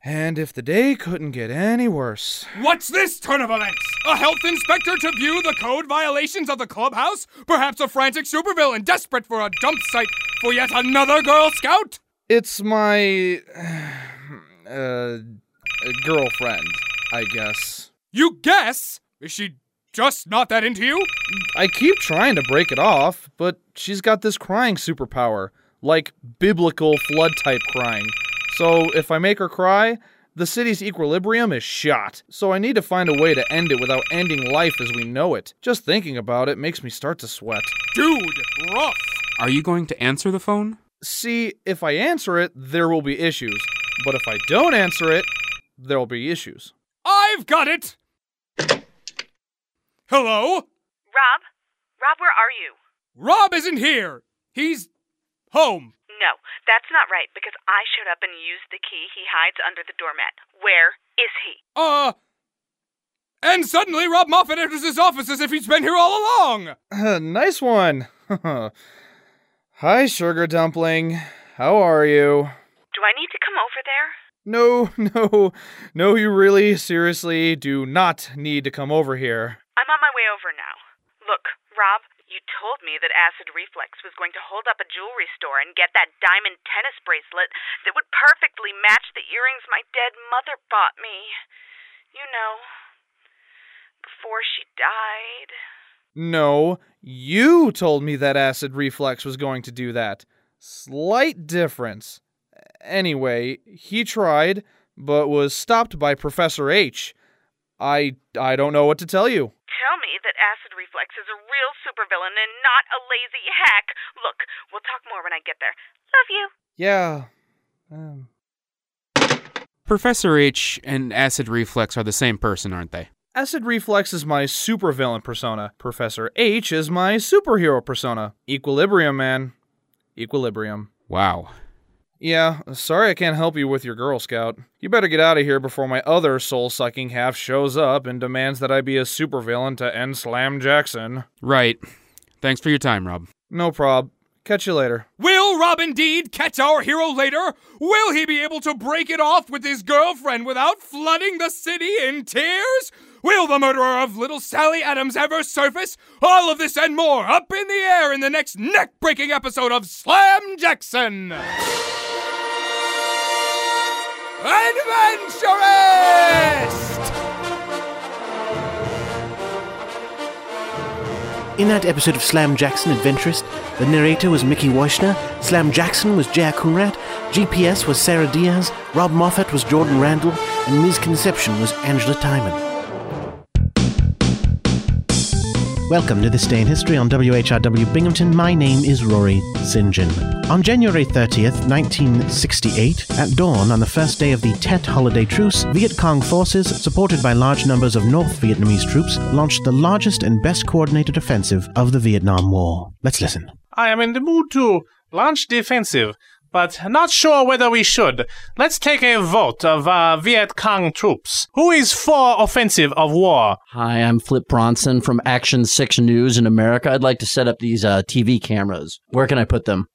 And if the day couldn't get any worse... What's this turn of events? A health inspector to view the code violations of the clubhouse? Perhaps a frantic supervillain desperate for a dump site for yet another Girl Scout? It's my... girlfriend, I guess. You guess? Is she just not that into you? I keep trying to break it off, but she's got this crying superpower. Like biblical flood-type crying. So if I make her cry, the city's equilibrium is shot. So I need to find a way to end it without ending life as we know it. Just thinking about it makes me start to sweat. Dude, rough! Are you going to answer the phone? See, if I answer it, there will be issues. But if I don't answer it, there'll be issues. I've got it! Hello? Rob? Rob, where are you? Rob isn't here! He's... home. No, that's not right, because I showed up and used the key he hides under the doormat. Where is he? And suddenly Rob Moffat enters his office as if he's been here all along! Nice one. Hi, Sugar Dumpling. How are you? Do I need to come over there? No, you really, seriously do not need to come over here. I'm on my way over now. Look, Rob... you told me that Acid Reflex was going to hold up a jewelry store and get that diamond tennis bracelet that would perfectly match the earrings my dead mother bought me. You know, before she died. No, you told me that Acid Reflex was going to do that. Slight difference. Anyway, he tried, but was stopped by Professor H. I don't know what to tell you. Tell me that Acid Reflex is a real supervillain and not a lazy hack. Look, we'll talk more when I get there. Love you. Yeah. Professor H and Acid Reflex are the same person, aren't they? Acid Reflex is my supervillain persona. Professor H is my superhero persona. Equilibrium, man. Equilibrium. Wow. Yeah, sorry I can't help you with your Girl Scout. You better get out of here before my other soul-sucking half shows up and demands that I be a supervillain to end Slam Jackson. Right. Thanks for your time, Rob. No prob. Catch you later. Will Rob indeed catch our hero later? Will he be able to break it off with his girlfriend without flooding the city in tears? Will the murderer of little Sally Adams ever surface? All of this and more up in the air in the next neck-breaking episode of Slam Jackson! Adventurist! In that episode of Slam Jackson Adventurist, the narrator was Mickey Weishner, Slam Jackson was J.R. Coonrat, GPS was Sarah Diaz, Rob Moffat was Jordan Randall, and Ms. Conception was Angela Timon. Welcome to This Day in History on WHRW Binghamton. My name is Rory St. John. On January 30th, 1968, at dawn on the first day of the Tet holiday truce, Viet Cong forces, supported by large numbers of North Vietnamese troops, launched the largest and best coordinated offensive of the Vietnam War. Let's listen. I am in the mood to launch the offensive. but not sure whether we should. Let's take a vote of Viet Cong troops. Who is for offensive of war? Hi, I'm Flip Bronson from Action 6 News in America. I'd like to set up these TV cameras. Where can I put them?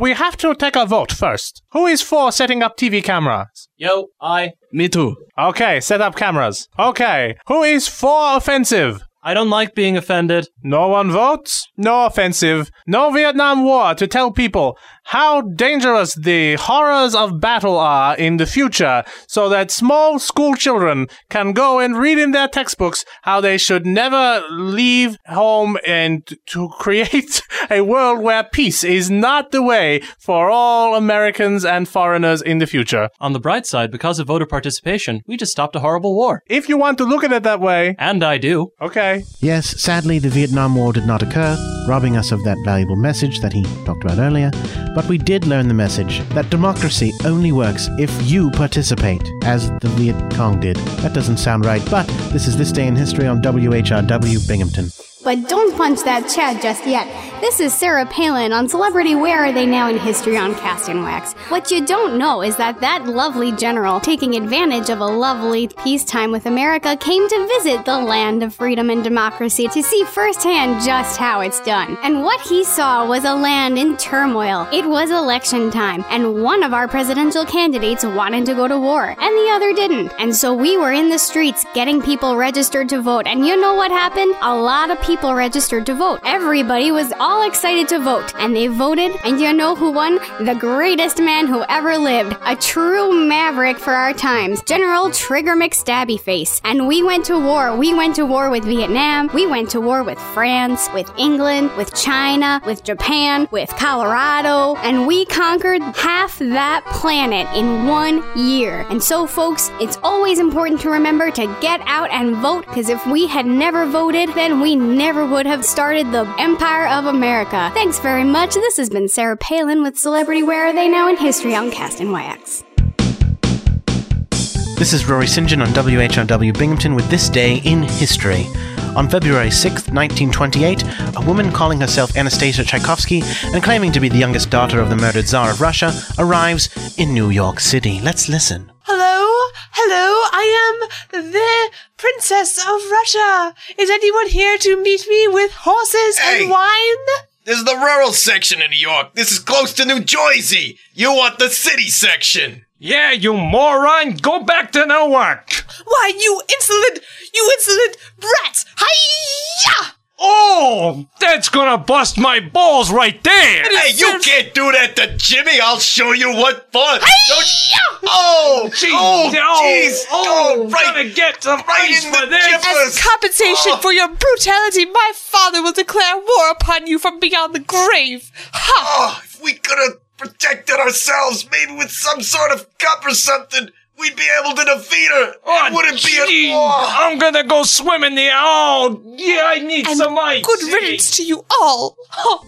We have to take a vote first. Who is for setting up TV cameras? Yo, I. Me too. Okay, set up cameras. Okay, who is for offensive? I don't like being offended. No one votes? No offensive. No Vietnam War to tell people how dangerous the horrors of battle are in the future so that small school children can go and read in their textbooks how they should never leave home and to create a world where peace is not the way for all Americans and foreigners in the future. On the bright side, because of voter participation, we just stopped a horrible war. If you want to look at it that way. And I do. Okay. Yes, sadly, the Vietnam War did not occur, robbing us of that valuable message that he talked about earlier, but we did learn the message that democracy only works if you participate, as the Viet Cong did. That doesn't sound right, but this is This Day in History on WHRW Binghamton. But don't punch that Chad just yet. This is Sarah Palin on Celebrity Where Are They Now in History on Cast in Wax. What you don't know is that that lovely general, taking advantage of a lovely peacetime with America, came to visit the land of freedom and democracy to see firsthand just how it's done. And what he saw was a land in turmoil. It was election time, and one of our presidential candidates wanted to go to war, and the other didn't. And so we were in the streets getting people registered to vote, and you know what happened? A lot of people registered to vote. Everybody was all excited to vote, and they voted, and you know who won? The greatest man who ever lived, a true maverick for our times, General Trigger McStabbyface. And we went to war. We went to war with Vietnam, we went to war with France, with England, with China, with Japan, with Colorado, and we conquered half that planet in 1 year. And so, folks, it's always important to remember to get out and vote, because if we had never voted, then we never would have started the Empire of America. Thanks very much. This has been Sarah Palin with Celebrity Where Are They Now in History on Cast in Wax. This is Rory St. John on WHRW Binghamton with This Day in History. On February 6th, 1928, a woman calling herself Anastasia Tchaikovsky and claiming to be the youngest daughter of the murdered Tsar of Russia arrives in New York City. Let's listen. Hello, I am the Princess of Russia. Is anyone here to meet me with horses and wine? This is the rural section in New York. This is close to New Jersey. You want the city section. Yeah, you moron. Go back to Newark. Why, you insolent brat. Hi-ya! Oh, that's gonna bust my balls right there. Hey, you can't do that to Jimmy. I'll show you what fun. Oh, jeez. Oh, I'm gonna get some ice for this. As compensation for your brutality, my father will declare war upon you from beyond the grave. Ha! Oh, if we could have protected ourselves, maybe with some sort of cup or something, we'd be able to defeat her. Oh, it wouldn't be at war. I'm gonna go swim in the... Oh, yeah, I need some ice. Good riddance to you all.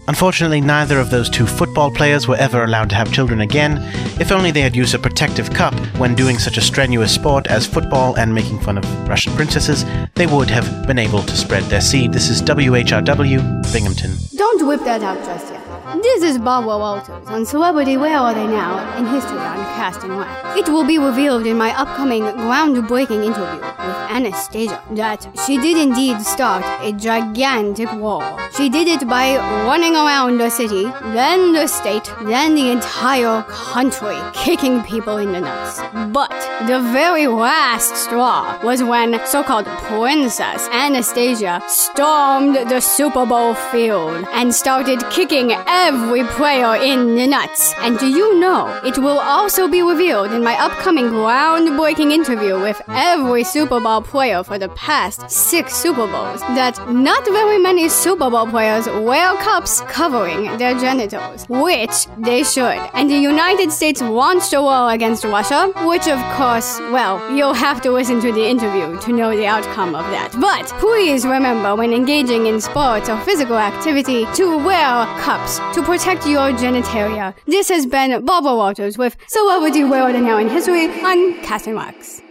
Unfortunately, neither of those two football players were ever allowed to have children again. If only they had used a protective cup when doing such a strenuous sport as football and making fun of Russian princesses, they would have been able to spread their seed. This is WHRW Binghamton. Don't whip that out just yet. This is Barbara Walters on Celebrity Where Are They Now in History on Cast in Wax. It will be revealed in my upcoming groundbreaking interview with Anastasia that she did indeed start a gigantic war. She did it by running around the city, then the state, then the entire country, kicking people in the nuts. But the very last straw was when so-called Princess Anastasia stormed the Super Bowl field and started kicking every player in the nuts. And do you know, it will also be revealed in my upcoming groundbreaking interview with every Super Bowl player for the past 6 Super Bowls that not very many Super Bowl players wear cups covering their genitals, which they should. And the United States launched a war against Russia, which of course, well, you'll have to listen to the interview to know the outcome of that. But please remember, when engaging in sports or physical activity, to wear cups to protect your genitalia. This has been Barbara Walters with Celebrity Where Are They Now in History on Cast in Wax.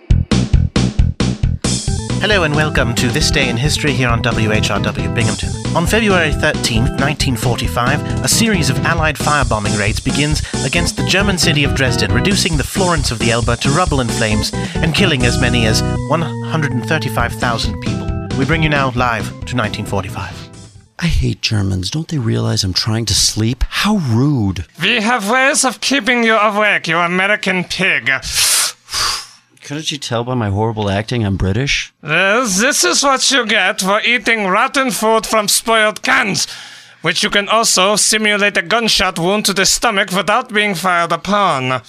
Hello and welcome to This Day in History here on WHRW Binghamton. On February 13, 1945, a series of Allied firebombing raids begins against the German city of Dresden, reducing the Florence of the Elbe to rubble and flames and killing as many as 135,000 people. We bring you now live to 1945. I hate Germans. Don't they realize I'm trying to sleep? How rude. We have ways of keeping you awake, you American pig. Couldn't you tell by my horrible acting I'm British? This is what you get for eating rotten food from spoiled cans, which you can also simulate a gunshot wound to the stomach without being fired upon.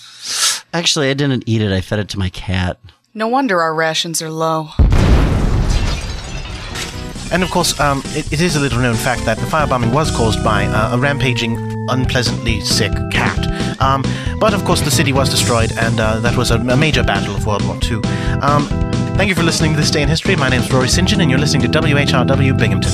Actually, I didn't eat it. I fed it to my cat. No wonder our rations are low. And of course, it is a little known fact that the firebombing was caused by a rampaging, unpleasantly sick cat. But of course the city was destroyed, and that was a major battle of World War II. Thank you for listening to This Day in History. My name's Rory St. John, and you're listening to WHRW Binghamton.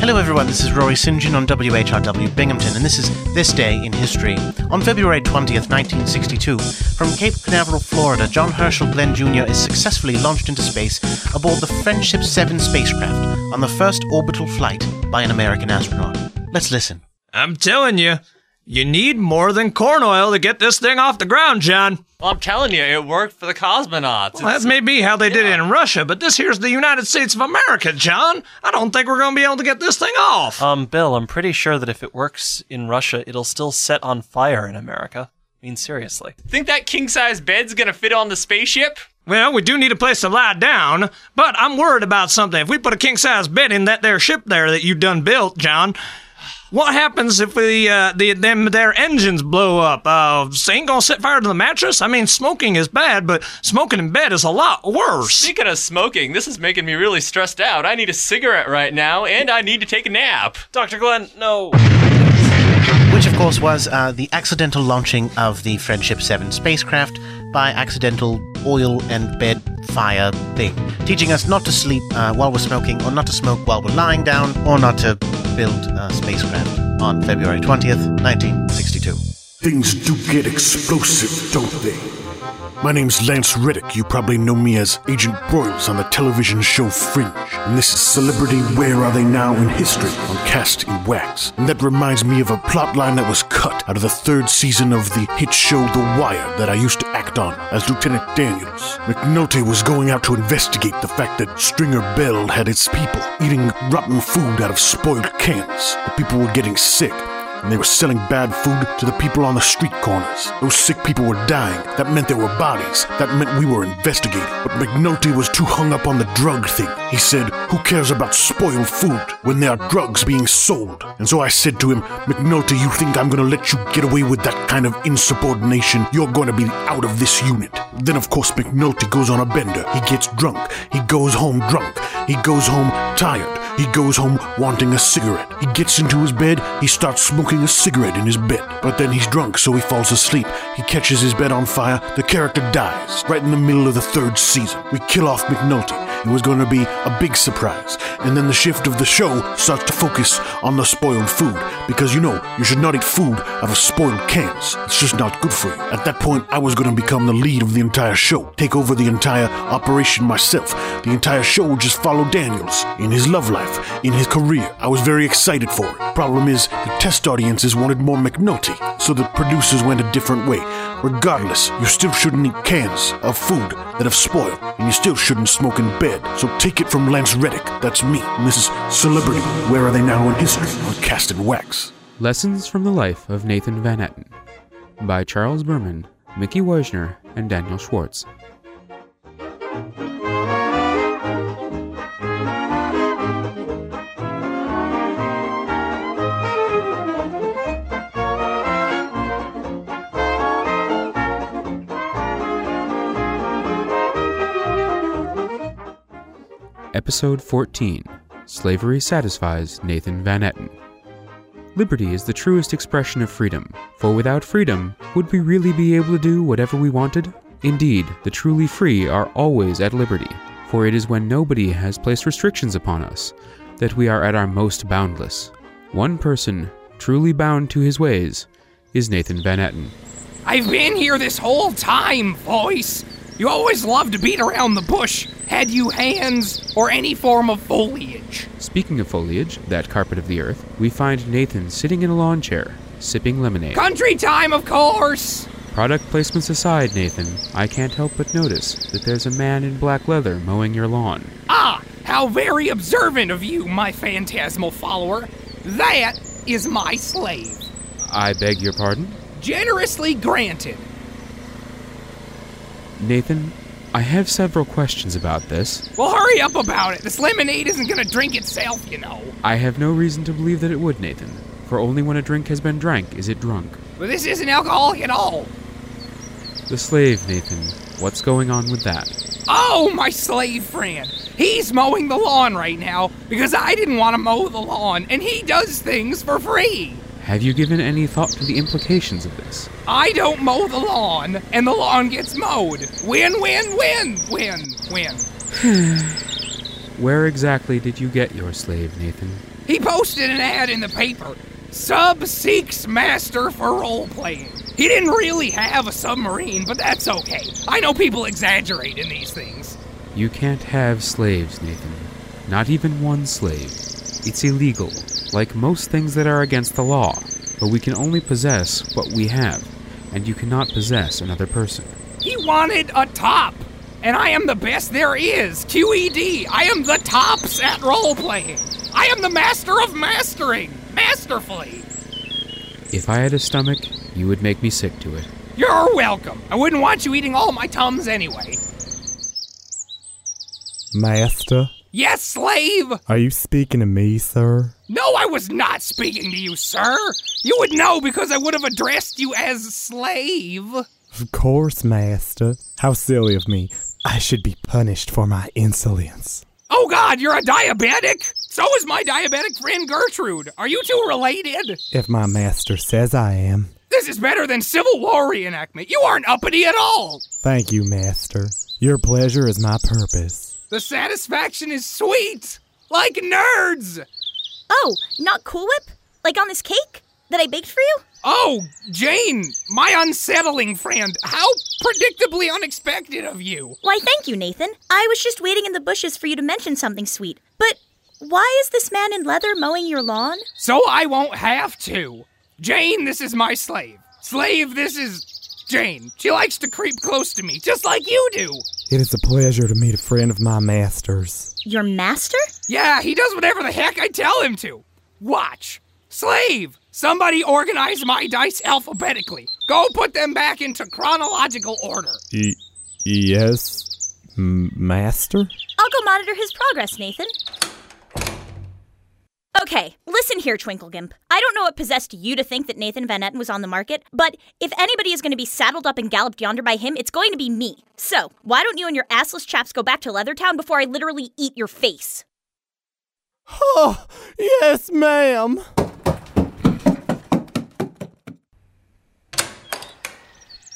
Hello everyone, this is Rory St. John on WHRW Binghamton, and this is This Day in History. On February 20th, 1962, from Cape Canaveral, Florida, John Herschel Glenn Jr. is successfully launched into space aboard the Friendship 7 spacecraft on the first orbital flight by an American astronaut. Let's listen. I'm telling you, you need more than corn oil to get this thing off the ground, John. Well, I'm telling you, it worked for the cosmonauts. Well, that may be how they did it in Russia, but this here's the United States of America, John. I don't think we're going to be able to get this thing off. Bill, I'm pretty sure that if it works in Russia, it'll still set on fire in America. I mean, seriously. Think that king-size bed's going to fit on the spaceship? Well, we do need a place to lie down, but I'm worried about something. If we put a king-size bed in that there ship there that you done built, John... What happens if their engines blow up? Ain't gonna set fire to the mattress? I mean, smoking is bad, but smoking in bed is a lot worse. Speaking of smoking, this is making me really stressed out. I need a cigarette right now, and I need to take a nap. Dr. Glenn, no. Which, of course, was the accidental launching of the Friendship 7 spacecraft by accidental oil and bed fire thing, teaching us not to sleep while we're smoking, or not to smoke while we're lying down, or not to... build a spacecraft on February 20th, 1962. Things do get explosive, don't they? My name's Lance Reddick. You probably know me as Agent Broyles on the television show Fringe. And this is Celebrity Where Are They Now in History on Cast in Wax. And that reminds me of a plotline that was cut out of the third season of the hit show The Wire that I used to act on as Lieutenant Daniels. McNulty was going out to investigate the fact that Stringer Bell had its people eating rotten food out of spoiled cans. The people were getting sick. And they were selling bad food to the people on the street corners. Those sick people were dying. That meant there were bodies. That meant we were investigating. But McNulty was too hung up on the drug thing. He said, who cares about spoiled food when there are drugs being sold? And so I said to him, McNulty, you think I'm going to let you get away with that kind of insubordination? You're going to be out of this unit. Then, of course, McNulty goes on a bender. He gets drunk. He goes home drunk. He goes home tired. He goes home wanting a cigarette. He gets into his bed. He starts smoking a cigarette in his bed. But then he's drunk, so he falls asleep. He catches his bed on fire. The character dies right in the middle of the third season. We kill off McNulty. It was going to be a big surprise. And then the shift of the show starts to focus on the spoiled food. Because, you know, you should not eat food out of spoiled cans. It's just not good for you. At that point, I was going to become the lead of the entire show. Take over the entire operation myself. The entire show would just follow Daniels in his love life. In his career, I was very excited for it. Problem is, the test audiences wanted more McNulty, so the producers went a different way. Regardless, you still shouldn't eat cans of food that have spoiled, and you still shouldn't smoke in bed. So take it from Lance Reddick, that's me, and this is Celebrity, Where Are They Now in History, on Cast in Wax. Lessons from the Life of Nathan Van Etten, by Charles Berman, Mickey Weishner, and Daniel Schwartz. Episode 14, Slavery Satisfies Nathan Van Etten. Liberty is the truest expression of freedom, for without freedom, would we really be able to do whatever we wanted? Indeed, the truly free are always at liberty, for it is when nobody has placed restrictions upon us that we are at our most boundless. One person, truly bound to his ways, is Nathan Van Etten. I've been here this whole time, voice! You always love to beat around the bush, had you hands or any form of foliage. Speaking of foliage, that carpet of the earth, we find Nathan sitting in a lawn chair, sipping lemonade. Country time, of course! Product placements aside, Nathan, I can't help but notice that there's a man in black leather mowing your lawn. Ah, how very observant of you, my phantasmal follower. That is my slave. I beg your pardon? Generously granted. Nathan, I have several questions about this. Well, hurry up about it. This lemonade isn't going to drink itself, you know. I have no reason to believe that it would, Nathan. For only when a drink has been drank is it drunk. But this isn't alcoholic at all. The slave, Nathan. What's going on with that? Oh, my slave friend. He's mowing the lawn right now because I didn't want to mow the lawn, and he does things for free. Have you given any thought to the implications of this? I don't mow the lawn, and the lawn gets mowed. Win, win, win, win, win. Where exactly did you get your slave, Nathan? He posted an ad in the paper. Sub seeks master for role-playing. He didn't really have a submarine, but that's okay. I know people exaggerate in these things. You can't have slaves, Nathan. Not even one slave. It's illegal. Like most things that are against the law, but we can only possess what we have, and you cannot possess another person. He wanted a top, and I am the best there is, QED. I am the tops at role-playing. I am the master of mastering, masterfully. If I had a stomach, you would make me sick to it. You're welcome. I wouldn't want you eating all my tums anyway. Master? Yes, slave! Are you speaking to me, sir? No, I was not speaking to you, sir! You would know because I would have addressed you as slave. Of course, master. How silly of me. I should be punished for my insolence. Oh God, you're a diabetic? So is my diabetic friend Gertrude. Are you two related? If my master says I am. This is better than Civil War reenactment. You aren't uppity at all. Thank you, master. Your pleasure is my purpose. The satisfaction is sweet, like nerds. Oh, not Cool Whip? Like on this cake that I baked for you? Oh, Jane, my unsettling friend. How predictably unexpected of you. Why, thank you, Nathan. I was just waiting in the bushes for you to mention something sweet. But why is this man in leather mowing your lawn? So I won't have to. Jane, this is my slave. Slave, this is... Jane, she likes to creep close to me, just like you do. It is a pleasure to meet a friend of my master's. Your master? Yeah, he does whatever the heck I tell him to. Watch. Slave, somebody organize my dice alphabetically. Go put them back into chronological order. Yes, master? I'll go monitor his progress, Nathan. Okay, listen here, Twinkle Gimp. I don't know what possessed you to think that Nathan Van Etten was on the market, but if anybody is going to be saddled up and galloped yonder by him, it's going to be me. So, why don't you and your assless chaps go back to Leathertown before I literally eat your face? Oh, yes, ma'am.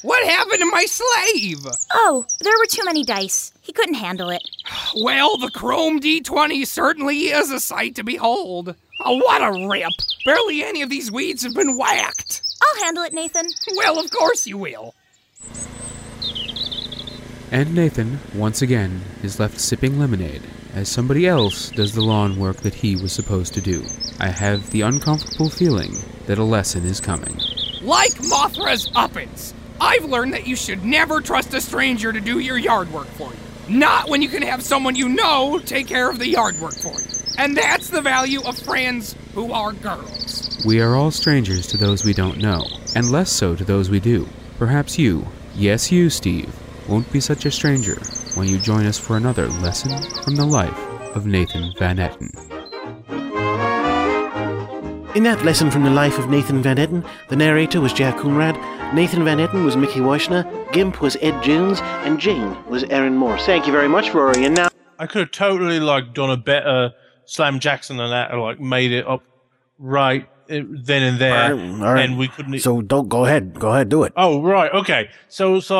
What happened to my slave? Oh, there were too many dice. He couldn't handle it. Well, the chrome D20 certainly is a sight to behold. Oh, what a rip. Barely any of these weeds have been whacked. I'll handle it, Nathan. Well, of course you will. And Nathan, once again, is left sipping lemonade as somebody else does the lawn work that he was supposed to do. I have the uncomfortable feeling that a lesson is coming. Like Mothra's uppets. I've learned that you should never trust a stranger to do your yard work for you. Not when you can have someone you know take care of the yard work for you. And that's the value of friends who are girls. We are all strangers to those we don't know, and less so to those we do. Perhaps you, yes you, Steve, won't be such a stranger when you join us for another lesson from the life of Nathan Van Etten. In that lesson from the life of Nathan Van Etten, the narrator was Jack Coonrad, Nathan Van Etten was Mickey Weishner, Gimp was Ed Jones, and Jane was Erin Morse. Thank you very much, Rory, and now... I could have totally, done a better Slam Jackson than that, or, made it up right then and there, all right. And we couldn't... So, go ahead, do it. Oh, right, okay. So, it's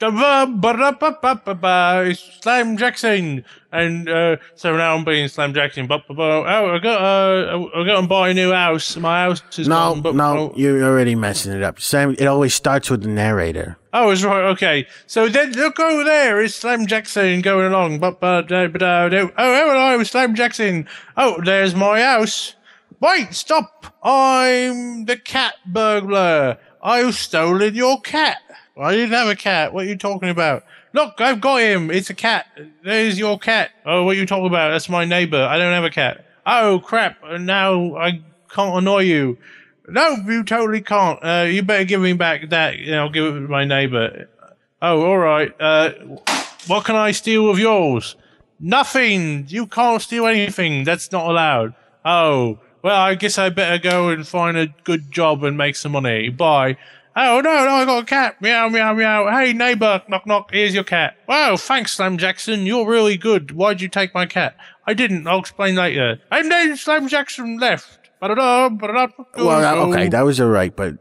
Slam Jackson, and so now I'm being Slam Jackson. But I got to buy a new house. My house is no. You're already messing it up. Sam, it always starts with the narrator. Oh, it's right. Okay, so then look over there is Slam Jackson going along. I was Slam Jackson. Oh, there's my house. Wait, stop! I'm the cat burglar. I've stolen your cat. I didn't have a cat. What are you talking about? Look, I've got him. It's a cat. There's your cat. Oh, what are you talking about? That's my neighbor. I don't have a cat. Oh, crap. Now I can't annoy you. No, you totally can't. You better give me back that, and I'll give it to my neighbor. Oh, all right. What can I steal of yours? Nothing. You can't steal anything. That's not allowed. Oh, well, I guess I better go and find a good job and make some money. Bye. Oh, no, I got a cat. Meow, meow, meow. Hey, neighbor, knock, knock, here's your cat. Wow, thanks, Slam Jackson. You're really good. Why'd you take my cat? I didn't. I'll explain later. And then Slam Jackson left. Well, okay, that was all right, but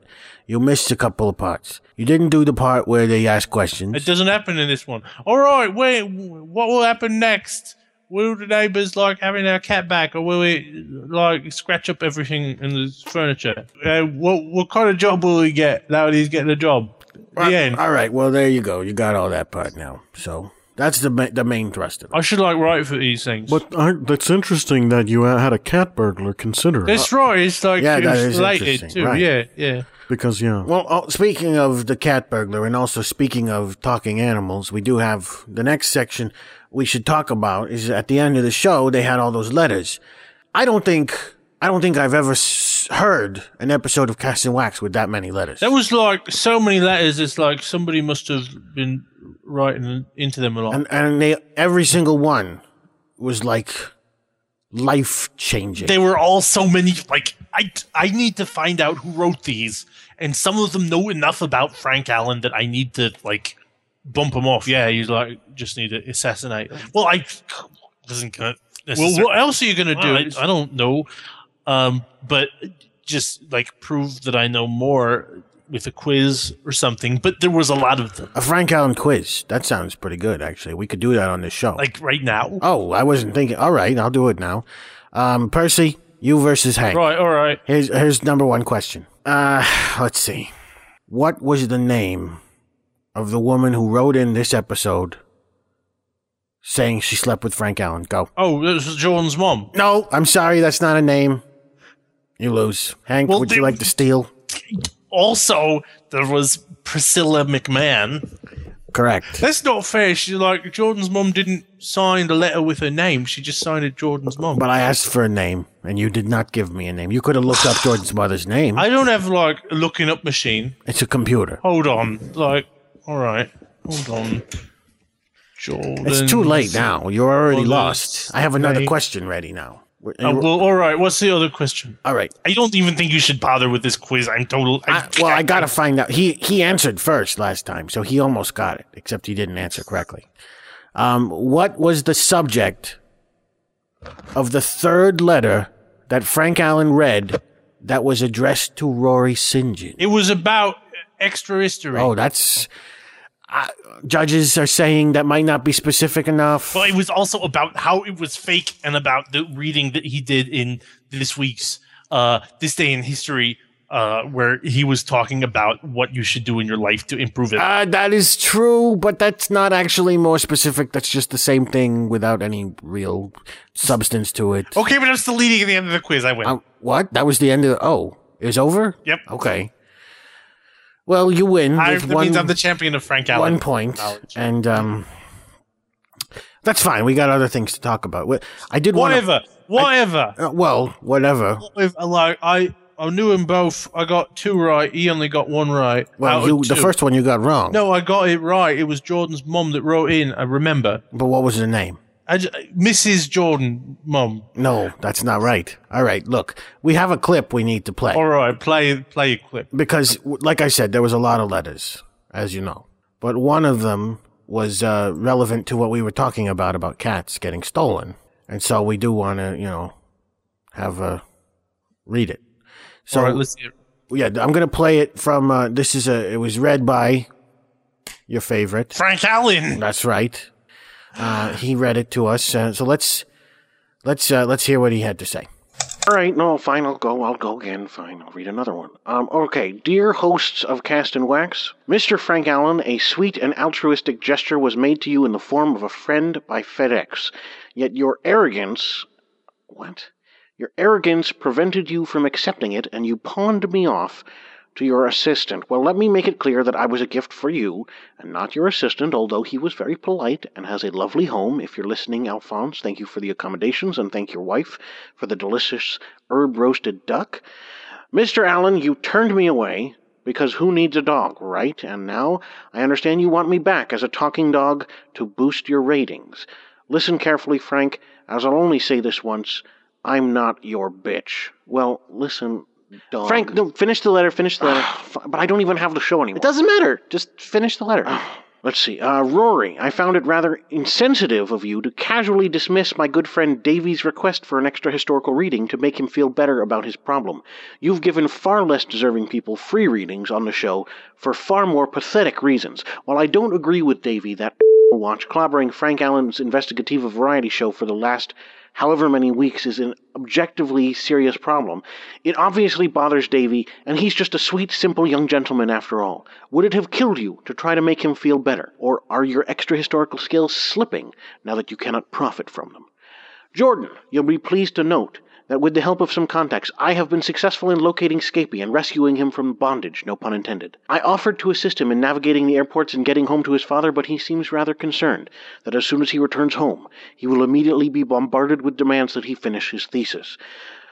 you missed a couple of parts. You didn't do the part where they asked questions. It doesn't happen in this one. All right, wait, what will happen next? Will the neighbors like having our cat back, or will we like scratch up everything in the furniture? What kind of job will he get now that he's getting a job? Right. All right. Well, there you go. You got all that part now. So that's the main thrust of it. I should write for these things. But that's interesting that you had a cat burglar considered. That's right. It's related too. Right. Yeah. Because, yeah. Well, speaking of the cat burglar and also speaking of talking animals, we do have the next section we should talk about is at the end of the show, they had all those letters. I don't think I've ever heard an episode of Cast in Wax with that many letters. There was so many letters. It's like somebody must have been writing into them a lot. And every single one was life-changing. They were all so many, I need to find out who wrote these, and some of them know enough about Frank Allen that I need to, bump him off. Yeah, you, just need to assassinate. Well, Well, what else are you going to do? I don't know, but just, prove that I know more with a quiz or something, but there was a lot of them. A Frank Allen quiz. That sounds pretty good, actually. We could do that on this show. Right now? Oh, I wasn't thinking. All right, I'll do it now. Percy, you versus Hank. Right, all right. Here's number one question. Let's see. What was the name of the woman who wrote in this episode saying she slept with Frank Allen? Go. Oh, this was Jordan's mom. No, I'm sorry. That's not a name. You lose. Hank, would you like to steal? Also, there was Priscilla McMahon. Correct. That's not fair. She Jordan's mom didn't sign the letter with her name. She just signed it Jordan's mom. But I asked for a name, and you did not give me a name. You could have looked up Jordan's mother's name. I don't have a looking up machine. It's a computer. Hold on. All right. Hold on. Jordan. It's too late now. You're already lost. I have another question ready now. All right. What's the other question? All right. I don't even think you should bother with this quiz. I got to find out. He answered first last time, so he almost got it, except he didn't answer correctly. What was the subject of the third letter that Frank Allen read that was addressed to Rory St. John? It was about extra history. Oh, that's... judges are saying that might not be specific enough. Well, it was also about how it was fake and about the reading that he did in this week's This Day in History, where he was talking about what you should do in your life to improve it. That is true, but that's not actually more specific. That's just the same thing without any real substance to it. Okay, but I'm still leading at the end of the quiz. I win. What? That was the end of the... Oh, it was over? Yep. Okay. Well, you win. I'm the champion of Frank Allen. 1 point, knowledge. And that's fine. We got other things to talk about. Whatever. I knew him both. I got two right. He only got one right. Well, the first one you got wrong. No, I got it right. It was Jordan's mom that wrote in. I remember. But what was her name? Mrs. Jordan, mom. No, that's not right. All right, look, we have a clip we need to play. All right, play a clip. Because, like I said, there was a lot of letters, as you know. But one of them was relevant to what we were talking about cats getting stolen. And so we do want to, have a read it. So, all right, let's hear it. Yeah, I'm going to play it from, it was read by your favorite. Frank Allen. That's right. He read it to us. So let's hear what he had to say. All right, no, fine, I'll go again, fine, I'll read another one. Okay, dear hosts of Cast in Wax, Mr. Frank Allen, a sweet and altruistic gesture was made to you in the form of a friend by FedEx, yet your arrogance... What? Your arrogance prevented you from accepting it, and you pawned me off to your assistant. Well, let me make it clear that I was a gift for you, and not your assistant, although he was very polite and has a lovely home. If you're listening, Alphonse, thank you for the accommodations, and thank your wife for the delicious herb-roasted duck. Mr. Allen, you turned me away, because who needs a dog, right? And now I understand you want me back as a talking dog to boost your ratings. Listen carefully, Frank, as I'll only say this once, I'm not your bitch. Well, listen... Done. Frank, no, finish the letter. But I don't even have the show anymore. It doesn't matter. Just finish the letter. Let's see. Rory, I found it rather insensitive of you to casually dismiss my good friend Davy's request for an extra historical reading to make him feel better about his problem. You've given far less deserving people free readings on the show for far more pathetic reasons. While I don't agree with Davy, that watch clobbering Frank Allen's investigative variety show for the last... however many weeks is an objectively serious problem. It obviously bothers Davy, and he's just a sweet, simple young gentleman after all. Would it have killed you to try to make him feel better, or are your extra-historical skills slipping now that you cannot profit from them? Jordan, you'll be pleased to note that with the help of some contacts, I have been successful in locating Scapy and rescuing him from bondage, no pun intended. I offered to assist him in navigating the airports and getting home to his father, but he seems rather concerned that as soon as he returns home, he will immediately be bombarded with demands that he finish his thesis.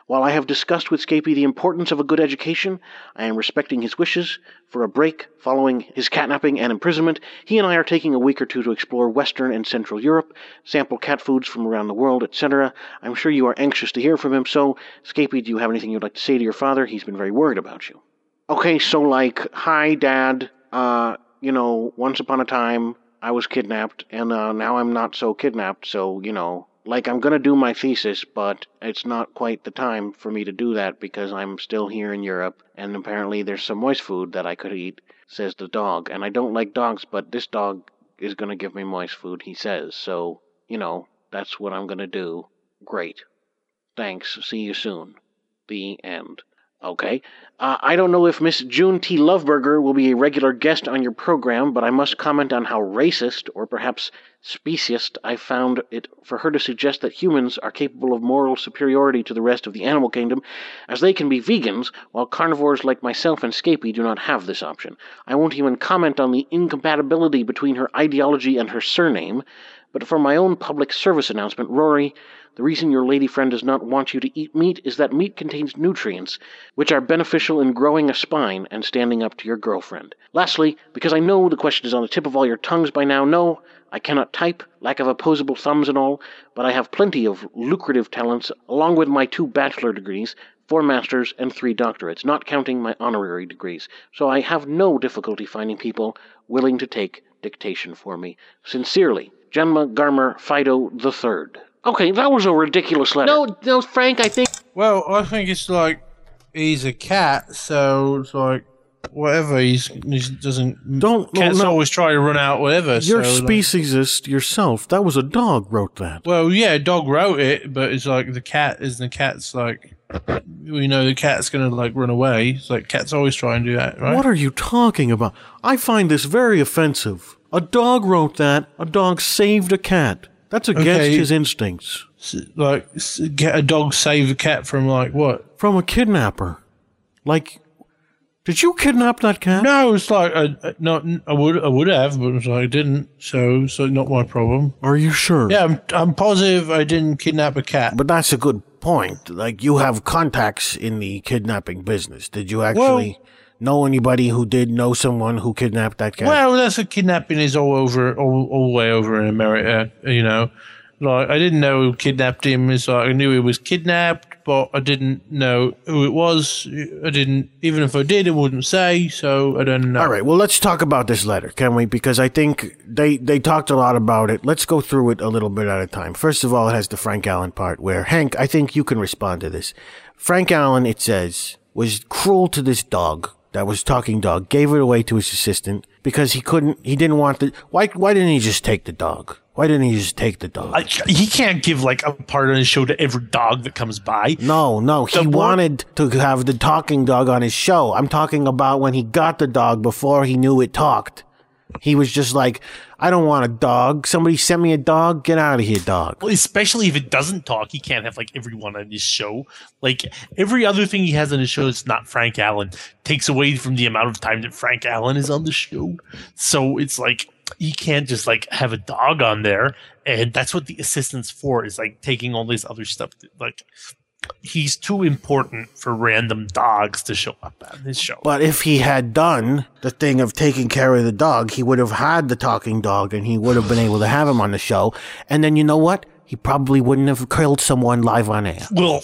While I have discussed with Scapy the importance of a good education, I am respecting his wishes for a break following his catnapping and imprisonment. He and I are taking a week or two to explore Western and Central Europe, sample cat foods from around the world, etc. I'm sure you are anxious to hear from him, so, Scapy, do you have anything you'd like to say to your father? He's been very worried about you. Okay, so, like, hi, Dad, once upon a time, I was kidnapped, and now I'm not so kidnapped, so, Like, I'm going to do my thesis, but it's not quite the time for me to do that because I'm still here in Europe, and apparently there's some moist food that I could eat, says the dog. And I don't like dogs, but this dog is going to give me moist food, he says. So, that's what I'm going to do. Great. Thanks. See you soon. The end. Okay. I don't know if Miss June T. Loveberger will be a regular guest on your program, but I must comment on how racist, or perhaps speciesist, I found it for her to suggest that humans are capable of moral superiority to the rest of the animal kingdom, as they can be vegans, while carnivores like myself and Scapy do not have this option. I won't even comment on the incompatibility between her ideology and her surname, but for my own public service announcement, Rory, the reason your lady friend does not want you to eat meat is that meat contains nutrients, which are beneficial in growing a spine and standing up to your girlfriend. Lastly, because I know the question is on the tip of all your tongues by now, no, I cannot type, lack of opposable thumbs and all, but I have plenty of lucrative talents, along with my 2 bachelor degrees, 4 masters, and 3 doctorates, not counting my honorary degrees, so I have no difficulty finding people willing to take dictation for me. Sincerely, Genma Garmer Fido III. Okay, that was a ridiculous letter. No, Frank, I think... Well, I think it's like, he's a cat, so it's like, whatever, he doesn't... Cats always try to run out whatever, you're so... You're speciesist yourself. That was a dog wrote that. Well, yeah, a dog wrote it, but it's like, the cat's like... We know the cat's going to, like, run away. It's like, cats always try and do that, right? What are you talking about? I find this very offensive. A dog wrote that. A dog saved a cat. That's against his instincts. Like, get a dog save a cat from, like, what? From a kidnapper. Like, did you kidnap that cat? No, it's like, I would have, but I didn't, so not my problem. Are you sure? Yeah, I'm positive I didn't kidnap a cat. But that's a good point. Like, you have contacts in the kidnapping business. Did you actually... Well, know anybody who did know someone who kidnapped that cat? Well, that's what kidnapping is all way over in America, Like, I didn't know who kidnapped him. It's like, I knew he was kidnapped, but I didn't know who it was. Even if I did, it wouldn't say, so I don't know. All right, well, let's talk about this letter, can we? Because I think they talked a lot about it. Let's go through it a little bit at a time. First of all, it has the Frank Allen part where, Hank, I think you can respond to this. Frank Allen, it says, was cruel to this dog that was talking dog, gave it away to his assistant because he didn't want the, why didn't he just take the dog? Why didn't he just take the dog? He can't give like a part on his show to every dog that comes by. No. He wanted to have the talking dog on his show. I'm talking about when he got the dog before he knew it talked. He was just like, I don't want a dog. Somebody sent me a dog. Get out of here, dog. Well, especially if it doesn't talk, he can't have like everyone on his show. Like every other thing he has on his show that's not Frank Allen takes away from the amount of time that Frank Allen is on the show. So it's like he can't just like have a dog on there. And that's what the assistant's for, is like taking all this other stuff. Like he's too important for random dogs to show up on this show. But if he had done the thing of taking care of the dog, he would have had the talking dog and he would have been able to have him on the show. And then you know what? He probably wouldn't have killed someone live on air. Well,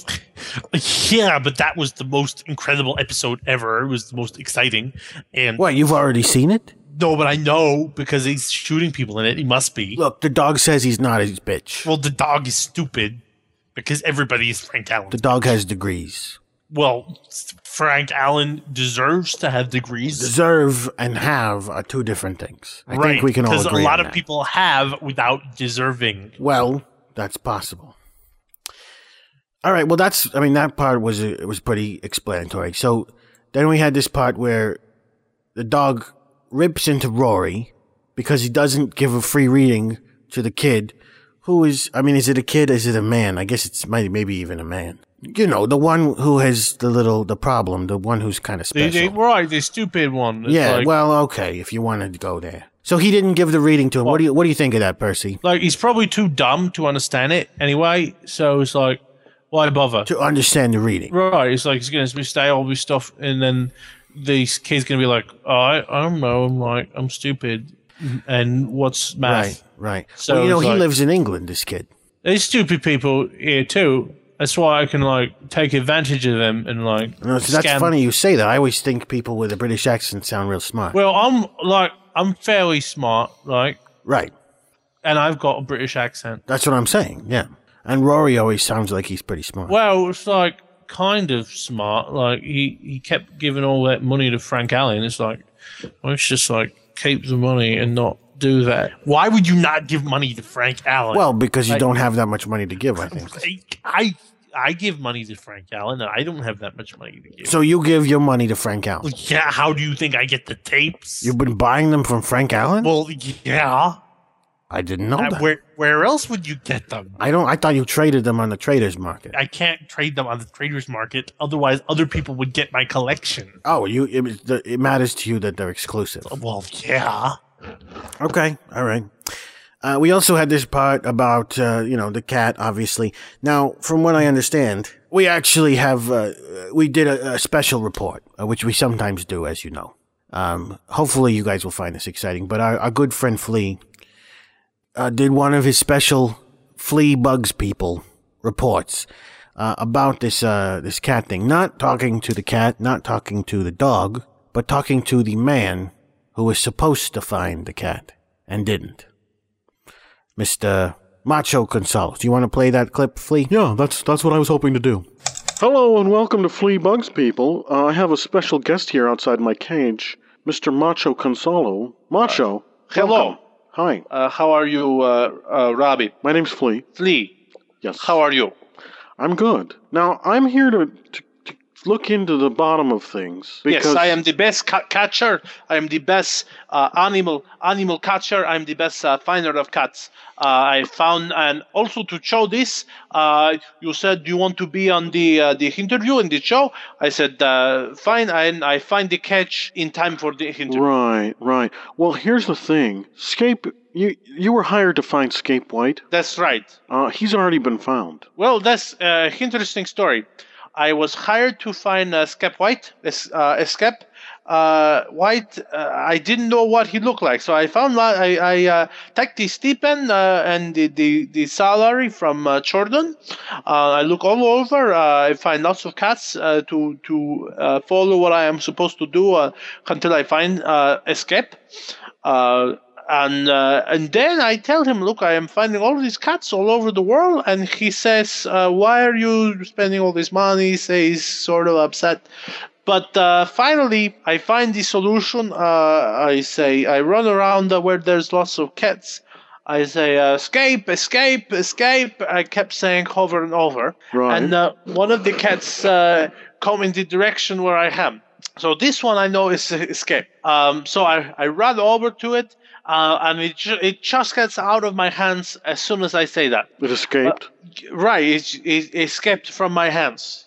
yeah, but that was the most incredible episode ever. It was the most exciting. And what, you've already seen it? No, but I know because he's shooting people in it. He must be. Look, the dog says he's not his bitch. Well, the dog is stupid. Because everybody is Frank Allen. The dog has degrees. Well, Frank Allen deserves to have degrees. Deserve and have are two different things. I think we can all agree on that. Because a lot of people have without deserving. Well, that's possible. All right. Well, that part was pretty explanatory. So then we had this part where the dog rips into Rory because he doesn't give a free reading to the kid. Who is, I mean, is it a kid? Is it a man? I guess it's maybe even a man. You know, the one who has the problem, the one who's kind of special. Right, the stupid one. Yeah, like, well, okay, if you wanted to go there. So he didn't give the reading to him. Well, what do you think of that, Percy? Like, he's probably too dumb to understand it anyway, so it's like, why bother? To understand the reading. Right, it's like he's going to stay all this stuff, and then the kid's going to be like, I don't know, I'm stupid. And what's math? Right. So well, he lives in England, this kid. There's stupid people here too. That's why I can take advantage of them and so that's funny you say that. I always think people with a British accent sound real smart. Well, I'm fairly smart, right. And I've got a British accent. That's what I'm saying. Yeah. And Rory always sounds like he's pretty smart. Well, it's kind of smart. He kept giving all that money to Frank Allen. It's keep the money and not do that. Why would you not give money to Frank Allen? Well, because you don't have that much money to give, I think. I give money to Frank Allen, and I don't have that much money to give. So you give your money to Frank Allen? Yeah, how do you think I get the tapes? You've been buying them from Frank Allen? Well, yeah. I didn't know that. Where else would you get them? I thought you traded them on the trader's market. I can't trade them on the trader's market. Otherwise, other people would get my collection. Oh, it matters to you that they're exclusive. Well, yeah. Okay. All right. We also had this part about, the cat, obviously. Now, from what I understand, we actually have, we did a special report, which we sometimes do, as you know. Hopefully you guys will find this exciting, but our good friend Flea did one of his special Flea Bugs People reports about this cat thing. Not talking to the cat, not talking to the dog, but talking to the man who was supposed to find the cat and didn't. Mr. Macho Gonzalo. Do you want to play that clip, Flea? Yeah, that's what I was hoping to do. Hello and welcome to Flea Bugs People. I have a special guest here outside my cage, Mr. Macho Gonzalo. Macho, hello. Welcome. Hi. How are you, Robbie? My name's Flea. Flea. Yes. How are you? I'm good. Now, I'm here to look into the bottom of things. Yes, I am the best catcher. I am the best animal catcher. I am the best finder of cats. I found, and also to show this, you said you want to be on the interview in the show. I said, fine, and I find the catch in time for the interview. Right. Well, here's the thing. Scape, you were hired to find Scape White. That's right. He's already been found. Well, that's an interesting story. I was hired to find Scape White. I didn't know what he looked like, so I found I take the stipend and the salary from Jordan. I look all over. I find lots of cats to follow what I am supposed to do until I find Scape. And then I tell him, look, I am finding all these cats all over the world. And he says, why are you spending all this money? He says, sort of upset. But finally, I find the solution. I run around where there's lots of cats. I say, escape, escape, escape. I kept saying over and over. Right. And one of the cats come in the direction where I am. So this one I know is escape. So I run over to it. And it just gets out of my hands as soon as I say that. It escaped? Right. It escaped from my hands.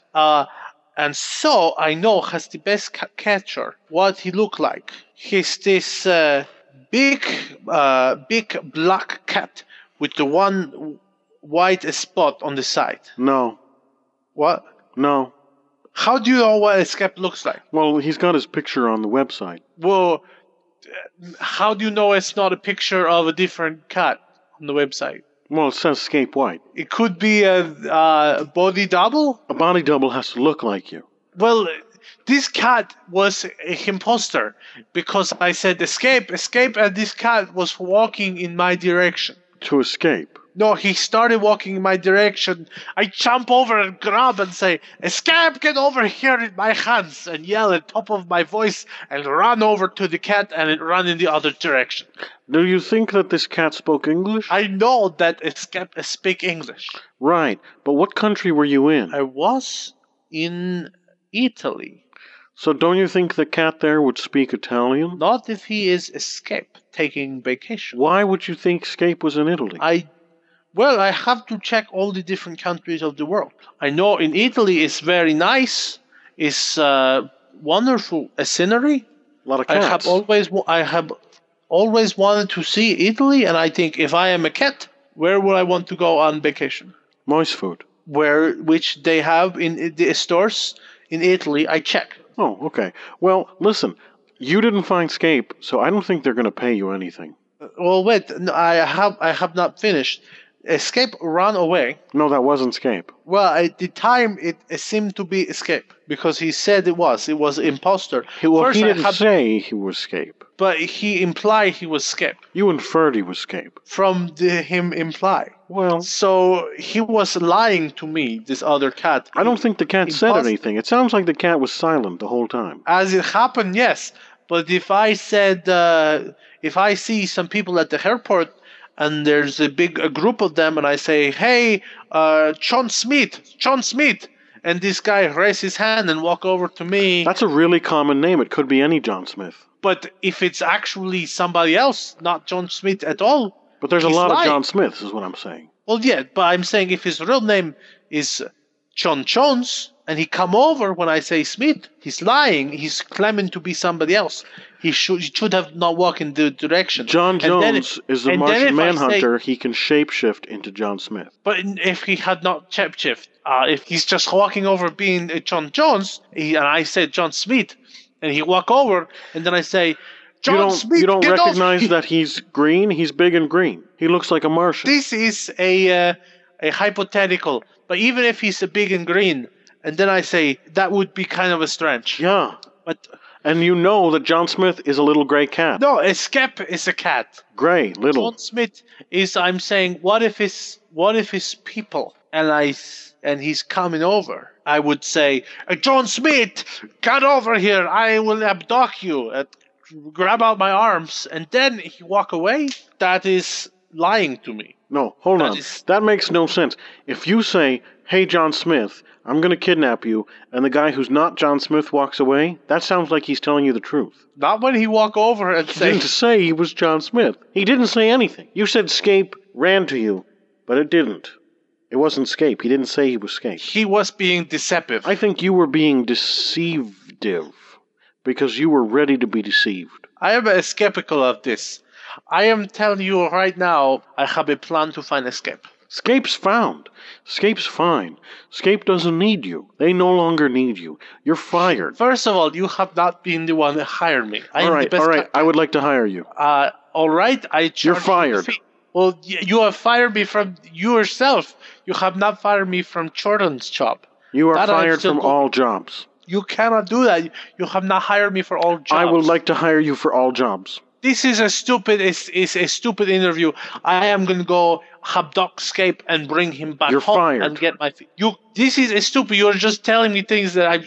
And so I know has the best catcher. What he looked like? He's this big black cat with the one white spot on the side. No. What? No. How do you know what escape looks like? Well, he's got his picture on the website. Well, how do you know it's not a picture of a different cat on the website? Well, it says Scape White. It could be a body double? A body double has to look like you. Well, this cat was an imposter because I said escape, escape, and this cat was walking in my direction. To escape? No, he started walking in my direction. I jump over and grab and say, escape, get over here in my hands, and yell at top of my voice and run over to the cat and it run in the other direction. Do you think that this cat spoke English? I know that escape speak English. Right, but what country were you in? I was in Italy. So don't you think the cat there would speak Italian? Not if he is escape, taking vacation. Why would you think Scape was in Italy? Well, I have to check all the different countries of the world. I know in Italy it's very nice. It's wonderful scenery. A lot of cats. I have always wanted to see Italy, and I think if I am a cat, where would I want to go on vacation? Moist food. Which they have in the stores in Italy. I check. Oh, okay. Well, listen, you didn't find Scape, so I don't think they're going to pay you anything. Well, wait. No, I have not finished. Escape ran away. No, that wasn't Escape. Well, at the time, it seemed to be Escape because he said it was. It was imposter. He didn't say he was Escape. But he implied he was Escape. You inferred he was Escape. From him imply. Well. So he was lying to me, this other cat. I don't think the cat said anything. It sounds like the cat was silent the whole time. As it happened, yes. But if I said, if I see some people at the airport, and there's a group of them, and I say, hey, John Smith. And this guy raises his hand and walk over to me. That's a really common name. It could be any John Smith. But if it's actually somebody else, not John Smith at all. But there's a lot of John Smiths is what I'm saying. Well, yeah, but I'm saying if his real name is John Jones, and he come over when I say Smith, he's lying. He's claiming to be somebody else. He should have not walked in the direction. John Jones is a Martian Manhunter. He can shapeshift into John Smith. But if he had not shapeshift, if he's just walking over being John Jones, and I said John Smith, and he walk over, and then I say, John Smith, you don't recognize that he's green? He's big and green. He looks like a Martian. This is a hypothetical. But even if he's big and green, and then I say, that would be kind of a strange. Yeah. But... And you know that John Smith is a little gray cat. No, Escape is a cat. Gray, little. John Smith is, I'm saying, what if it's people and he's coming over? I would say, John Smith, get over here. I will abduct you. Grab out my arms. And then he walk away. That is lying to me. No, hold on. That makes no sense. If you say, hey, John Smith, I'm going to kidnap you, and the guy who's not John Smith walks away, that sounds like he's telling you the truth. Not when he walk over and say... He didn't say he was John Smith. He didn't say anything. You said Scape ran to you, but it didn't. It wasn't Scape. He didn't say he was Scape. He was being deceptive. I think you were being deceivative because you were ready to be deceived. I am skeptical of this. I am telling you right now, I have a plan to find Scape. Scape's found. Scape's fine. Scape doesn't need you. They no longer need you. You're fired. First of all, you have not been the one that hired me. All right. I would like to hire you. All right. You're fired. Well, you have fired me from yourself. You have not fired me from Jordan's job. You are fired from all jobs. You cannot do that. You have not hired me for all jobs. I would like to hire you for all jobs. This is a stupid. It's a stupid interview. I am going to go abduct Scape and bring him back home fired. And get my. This is a stupid. You're just telling me things that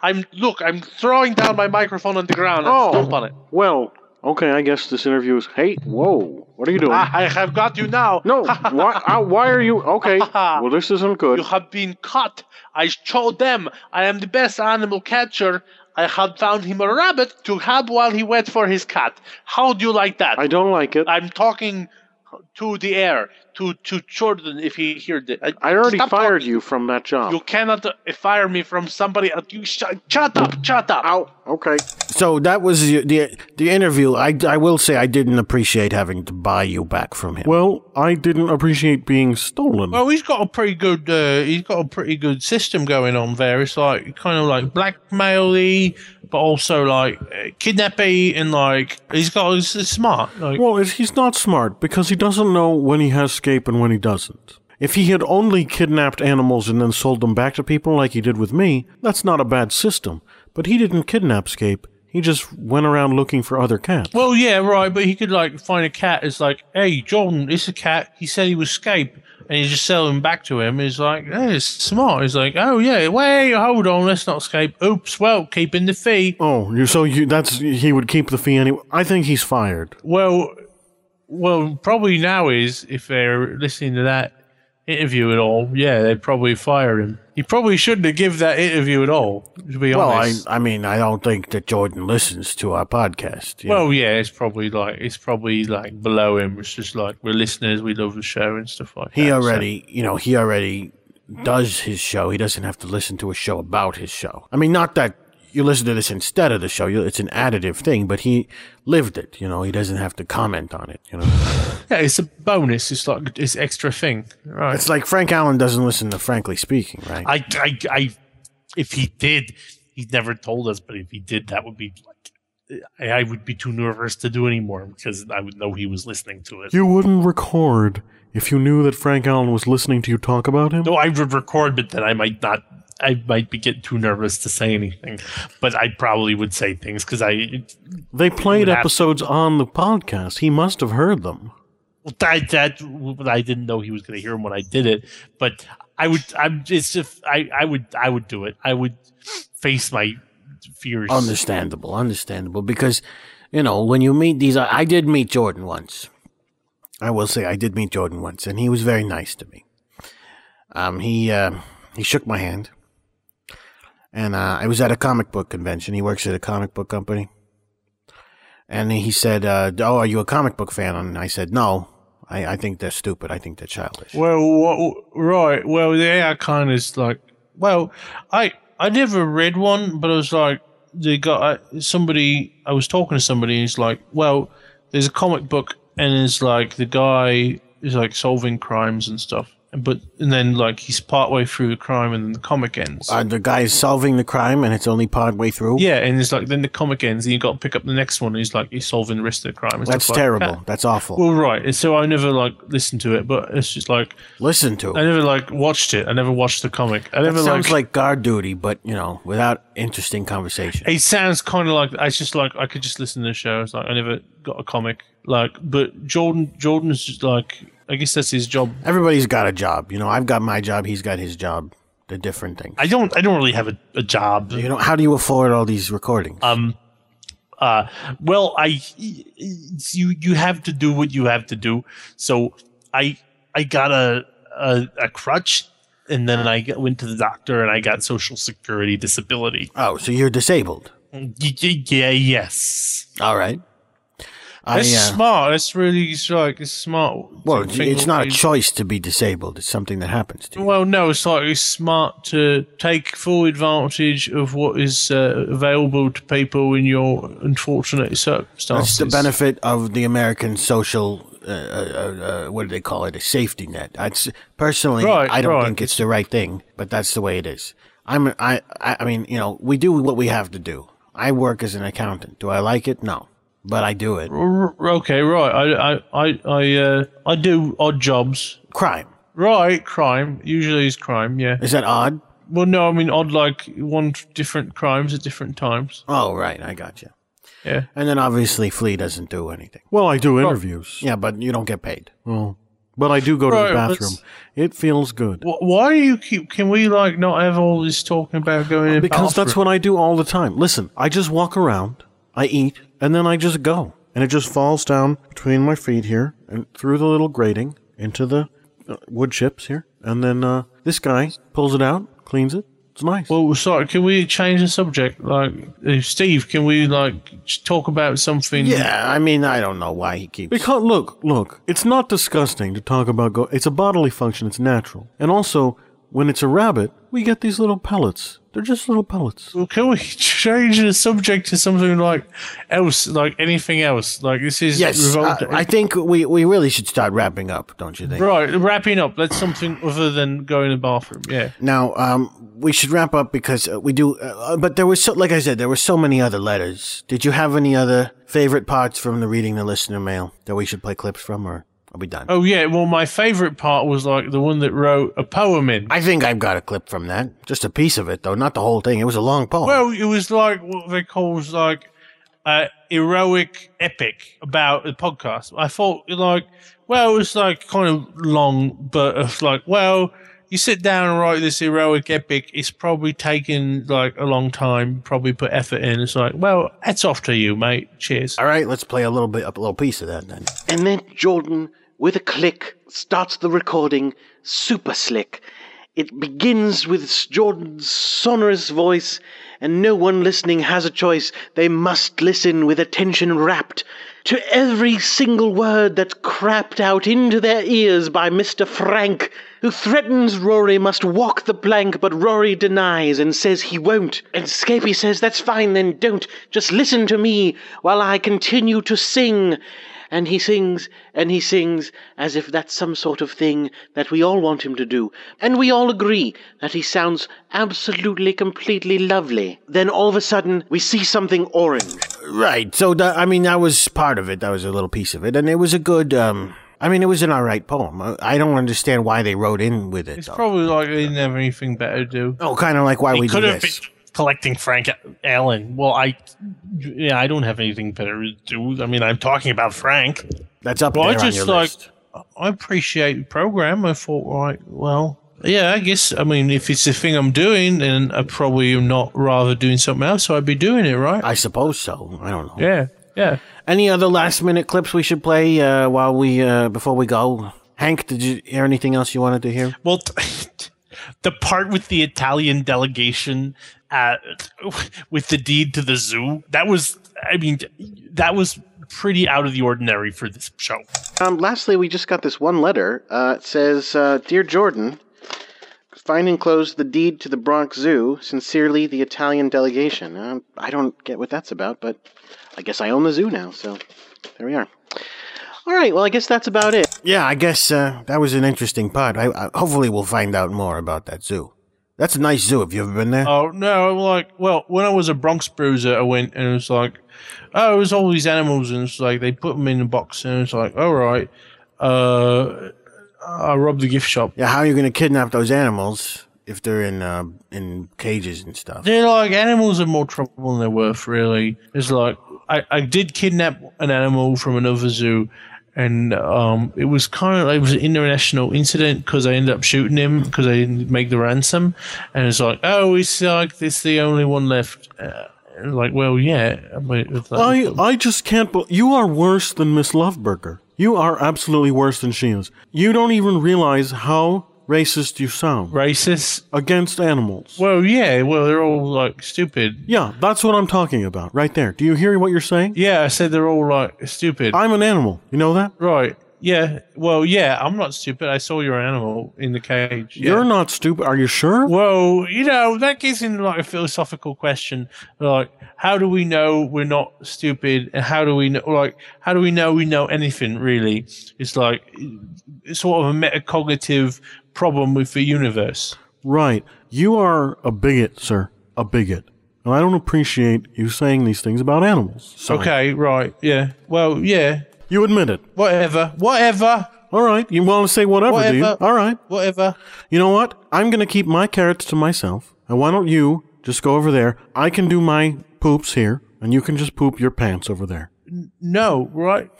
I'm. Look, I'm throwing down my microphone on the ground and stomp on it. Well, okay. I guess this interview is. Hey, whoa! What are you doing? I have got you now. No. Why are you? Okay. Well, this isn't good. You have been caught. I showed them. I am the best animal catcher. I had found him a rabbit to have while he went for his cat. How do you like that? I don't like it. I'm talking to the air, to Jordan, if he heard it. I already fired you from that job. You cannot fire me from somebody else. You shut up. Ow. Okay. So that was the interview. I will say I didn't appreciate having to buy you back from him. Well, I didn't appreciate being stolen. Well, he's got a pretty good system going on there. It's like kind of like blackmail-y, but also like kidnappy, and like he's smart. Like. Well, he's not smart because he doesn't know when he has Scape and when he doesn't. If he had only kidnapped animals and then sold them back to people like he did with me, that's not a bad system. But he didn't kidnap Scape. He just went around looking for other cats. Well, yeah, right, but he could, like, find a cat. It's like, hey, Jordan, it's a cat. He said he was Scape. And you just sell him back to him. He's like, hey, it's smart. He's like, oh, yeah, wait, hold on, let's not Scape. Oops, well, keeping the fee. Oh, so he would keep the fee anyway? I think he's fired. Well, probably now is, if they're listening to that interview at all, yeah, they'd probably fire him. He probably shouldn't have given that interview at all, to be honest. Well, I mean, I don't think that Jordan listens to our podcast. Yeah. Well, yeah, it's probably like below him. It's just like, we're listeners, we love the show and stuff like that. He already does his show. He doesn't have to listen to a show about his show. I mean, not that you listen to this instead of the show. It's an additive thing, but he lived it. You know, he doesn't have to comment on it. You know, yeah, it's a bonus. It's like it's extra thing. Right. It's like Frank Allen doesn't listen to Frankly Speaking, right? If he did, he's never told us. But if he did, that would be like I would be too nervous to do anymore because I would know he was listening to it. You wouldn't record if you knew that Frank Allen was listening to you talk about him. No, I would record, but then I might not. I might be getting too nervous to say anything, but I probably would say things because they played episodes on the podcast. He must have heard them. Well, I didn't know he was going to hear them when I did it, but I would. I would do it. I would face my fears. Understandable, because you know when you meet these. I did meet Jordan once. I will say I did meet Jordan once, and he was very nice to me. He shook my hand. And I was at a comic book convention. He works at a comic book company. And he said, are you a comic book fan? And I said, no. I think they're stupid. I think they're childish. Right. Well, they are kind of like... Well, I never read one, but I was like... I was talking to somebody, and he's like, well, there's a comic book, and it's like the guy is like solving crimes and stuff. And then, like, he's partway through the crime, and then the comic ends. The guy is solving the crime, and it's only partway through? Yeah, and it's like, then the comic ends, and you got to pick up the next one, and he's solving the rest of the crime. That's terrible. Like, that's awful. Well, right. And so I never, like, listened to it, but it's just like... Listen to it. I never, like, watched it. I never watched the comic. It sounds like guard duty, but, you know, without interesting conversation. It sounds kind of like... It's just like, I could just listen to the show. It's like, I never got a comic. Like, but Jordan's just like... I guess that's his job. Everybody's got a job. You know, I've got my job. He's got his job. They're different things. I don't really have a job. You know, how do you afford all these recordings? Well, you have to do what you have to do. So I got a crutch, and then I went to the doctor, and I got Social Security disability. Oh, so you're disabled? Yeah. Yes. All right. That's smart. That's really like it's smart. Well, it's not a choice to be disabled. It's something that happens to you. Well, no, it's like it's smart to take full advantage of what is available to people in your unfortunate circumstances. That's the benefit of the American social. What do they call it? A safety net. I don't think it's the right thing, but that's the way it is. I mean, you know, we do what we have to do. I work as an accountant. Do I like it? No. But I do it. Okay, right. I do odd jobs. Crime. Right, crime. Usually is crime, yeah. Is that odd? Well, no, I mean odd like different crimes at different times. Oh, right. I got you. Yeah. And then obviously Flea doesn't do anything. Well, I do interviews. Yeah, but you don't get paid. Well, but I do go to the bathroom. It feels good. Why do you keep... Can we, like, not have all this talking about going in the bathroom? Because that's what I do all the time. Listen, I just walk around, I eat, and then I just go. And it just falls down between my feet here and through the little grating into the wood chips here. And then this guy pulls it out, cleans it. It's nice. Well, sorry, can we change the subject? Like, Steve, can we, like, talk about something? Yeah, I mean, I don't know why he keeps... Because, look, it's not disgusting to talk about... It's a bodily function. It's natural. And also, when it's a rabbit, we get these little pellets. They're just little pellets. Well, can we change the subject to something like else, like anything else? Like, this is... Yes, revolting. I think we really should start wrapping up, don't you think? Right, wrapping up. That's something other than going to the bathroom, yeah. Now, we should wrap up because we do... but there was, like I said, there were so many other letters. Did you have any other favorite parts from the Reading the Listener Mail that we should play clips from, or... I'll be done. Oh, yeah. Well, my favorite part was, like, the one that wrote a poem in. I think I've got a clip from that. Just a piece of it, though. Not the whole thing. It was a long poem. Well, it was, like, what they call, like, heroic epic about the podcast. I thought, like, well, it was, like, kind of long, but it's like, well, you sit down and write this heroic epic. It's probably taken, like, a long time, probably put effort in. It's like, well, hats off to you, mate. Cheers. All right, let's play a little piece of that then. And then Jordan... with a click, starts the recording, super slick. It begins with Jordan's sonorous voice, and no one listening has a choice. They must listen with attention rapt to every single word that's crapped out into their ears by Mr. Frank, who threatens Rory must walk the plank, but Rory denies and says he won't. And Scapy says, that's fine then, don't. Just listen to me while I continue to sing. And he sings, as if that's some sort of thing that we all want him to do. And we all agree that he sounds absolutely, completely lovely. Then all of a sudden, we see something orange. Right, so, that was part of it. That was a little piece of it. And it was a good, it was an alright poem. I don't understand why they wrote in with it. It's probably like they didn't have anything better to do. Oh, kind of like why we do this. Collecting Frank Allen. Well, I don't have anything better to do. I mean, I'm talking about Frank. That's up there on your list. I appreciate the program. I thought, right, well, yeah, I guess, I mean, if it's the thing I'm doing, then I probably am not rather doing something else, so I'd be doing it, right? I suppose so. I don't know. Yeah. Any other last-minute clips we should play while we before we go? Hank, did you hear anything else you wanted to hear? Well, the part with the Italian delegation... with the deed to the zoo, that was pretty out of the ordinary for this show. Lastly, we just got this one letter. It says, "Dear Jordan, find enclosed the deed to the Bronx Zoo. Sincerely, the Italian delegation." I don't get what that's about, but I guess I own the zoo now, so there we are. All right, well, I guess that's about it. Yeah, I guess that was an interesting part. I hopefully we'll find out more about that zoo. That's a nice zoo. Have you ever been there? Oh, no. When I was a Bronx bruiser, I went and it was like, oh, it was all these animals. And it's like, they put them in a box and it's like, all right, I robbed the gift shop. Yeah, how are you going to kidnap those animals if they're in cages and stuff? They're like, animals are more trouble than they're worth, really. It's like, I did kidnap an animal from another zoo. And it was kind of like it was an international incident because I ended up shooting him because I didn't make the ransom. And it's like, oh, it's like this the only one left. Like, well, yeah. I just can't. You are worse than Miss Loveburger. You are absolutely worse than she is. You don't even realize how racist you sound. Racist? Against animals. Well, yeah. Well, they're all, like, stupid. Yeah, that's what I'm talking about right there. Do you hear what you're saying? Yeah, I said they're all, like, stupid. I'm an animal. You know that? Right. Yeah. Well, yeah, I'm not stupid. I saw your animal in the cage. Yeah. You're not stupid. Are you sure? Well, you know, that gets into, like, a philosophical question. Like, how do we know we're not stupid? And how do we know, we know anything, really? It's like sort of a metacognitive problem with the universe. Right. You are a bigot, sir. A bigot. And I don't appreciate you saying these things about animals. Sorry. Okay, right. Yeah. Well, yeah. You admit it. Whatever. All right. You want to say whatever, do you? All right. Whatever. You know what? I'm going to keep my carrots to myself. And why don't you just go over there? I can do my poops here. and you can just poop your pants over there. No, right?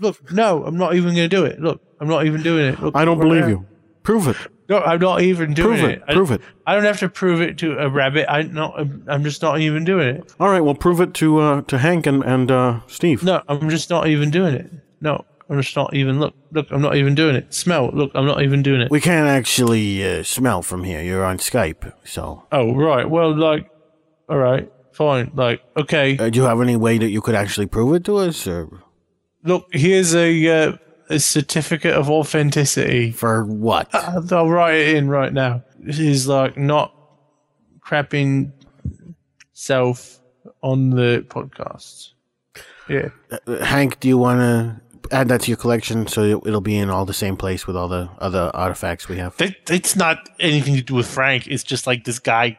Look, no, I'm not even going to do it. Look, I'm not even doing it. Look, I don't believe you. Prove it. No, I'm not even doing it. Prove it. I don't have to prove it to a rabbit. I'm just not even doing it. All right, well, prove it to Hank and Steve. No, I'm just not even doing it. No, I'm just not even. Look, I'm not even doing it. Smell. Look, I'm not even doing it. We can't actually smell from here. You're on Skype, so. Oh, right. Well, like, all right, fine. Like, okay. Do you have any way that you could actually prove it to us? Or? Look, here's a certificate of authenticity. For what? I'll write it in right now. He's like not crapping self on the podcast. Yeah. Hank, do you want to add that to your collection so it'll be in all the same place with all the other artifacts we have? It's not anything to do with Frank. It's just like this guy.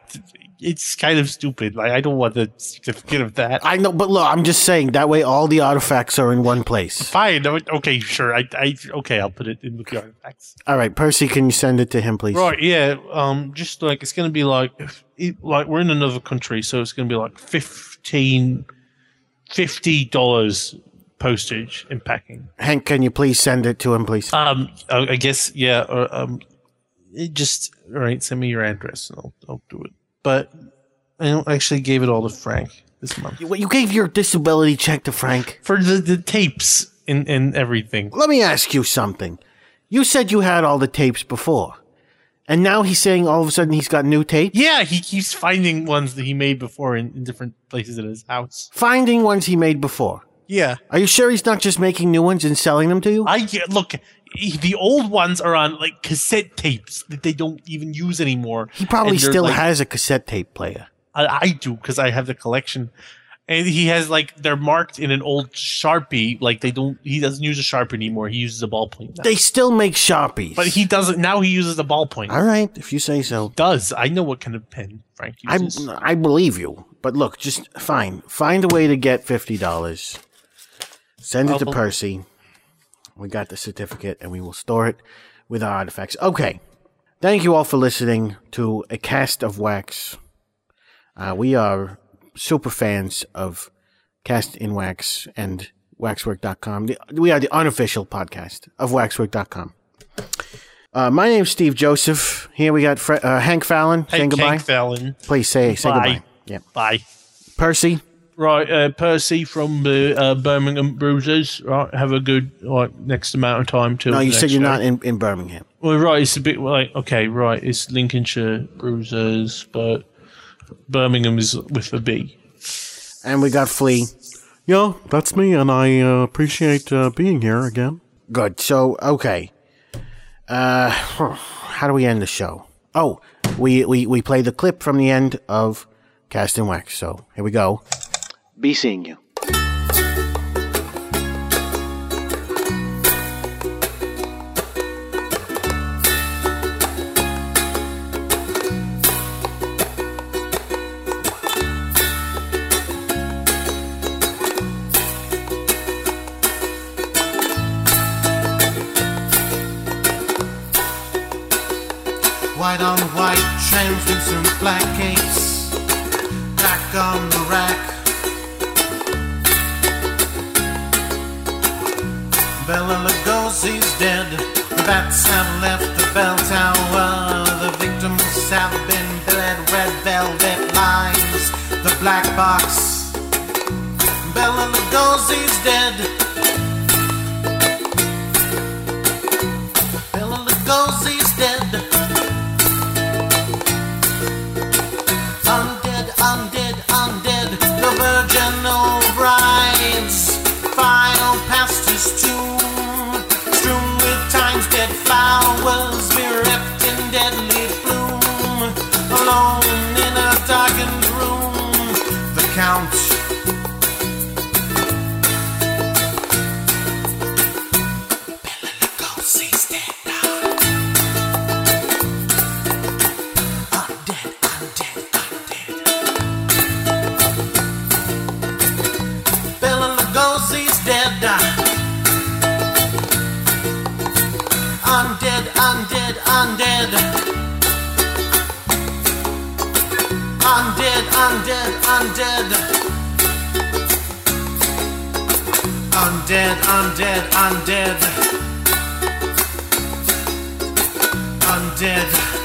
It's kind of stupid. Like, I don't want the certificate of that. I know, but look, I'm just saying that way all the artifacts are in one place. Fine. Okay, sure. Okay, I'll put it in with the artifacts. All right, Percy, can you send it to him, please? Right, yeah. Just like it's going to be like, we're in another country, so it's going to be like $50 postage and packing. Hank, can you please send it to him, please? I guess, yeah. All right, send me your address and I'll do it. But I actually gave it all to Frank this month. You gave your disability check to Frank? For the tapes and everything. Let me ask you something. You said you had all the tapes before. And now he's saying all of a sudden he's got new tapes? Yeah, he keeps finding ones that he made before in different places at his house. Finding ones he made before? Yeah. Are you sure he's not just making new ones and selling them to you? Look... The old ones are on, like, cassette tapes that they don't even use anymore. He probably still has a cassette tape player. I do, because I have the collection. And he has, like, they're marked in an old Sharpie. Like, he doesn't use a Sharpie anymore. He uses a ballpoint now. They still make Sharpies. But he doesn't, now he uses a ballpoint. All right, if you say so. He does. I know what kind of pen Frank uses. I believe you. But look, just, fine. Find a way to get $50. Send it to Percy. We got the certificate, and we will store it with our artifacts. Okay. Thank you all for listening to A Cast of Wax. We are super fans of Cast in Wax and Waxwork.com. We are the unofficial podcast of Waxwork.com. My name's Steve Joseph. Here we got Hank Fallon. Saying goodbye. Hank Fallon. Please say goodbye. Yeah. Bye. Percy. Right, Percy from the Birmingham Bruisers. Right, have a good next amount of time till. No, you said you're not in Birmingham. Well, right, it's a bit like it's Lincolnshire Bruisers, but Birmingham is with a B. And we got Flea. Yeah, that's me, and I appreciate being here again. Good. So, okay, how do we end the show? Oh, we play the clip from the end of Cast in Wax. So here we go. Be seeing you. White on white, translucent black capes, back on the rack. Bela Lugosi's dead. The bats have left the bell tower. The victims have been bled. Red velvet lines. The black box. Bela Lugosi's dead. Bela Lugosi's dead. Undead, undead, undead. The virginal brides. Final pastors too. Dead flowers bereft in deadly bloom, alone in a darkened room. The Count. Bela Lugosi's dead now. Undead, undead, undead. Bela Lugosi's dead now. Undead, undead, undead. Undead, undead, undead. Undead, undead, undead. Undead.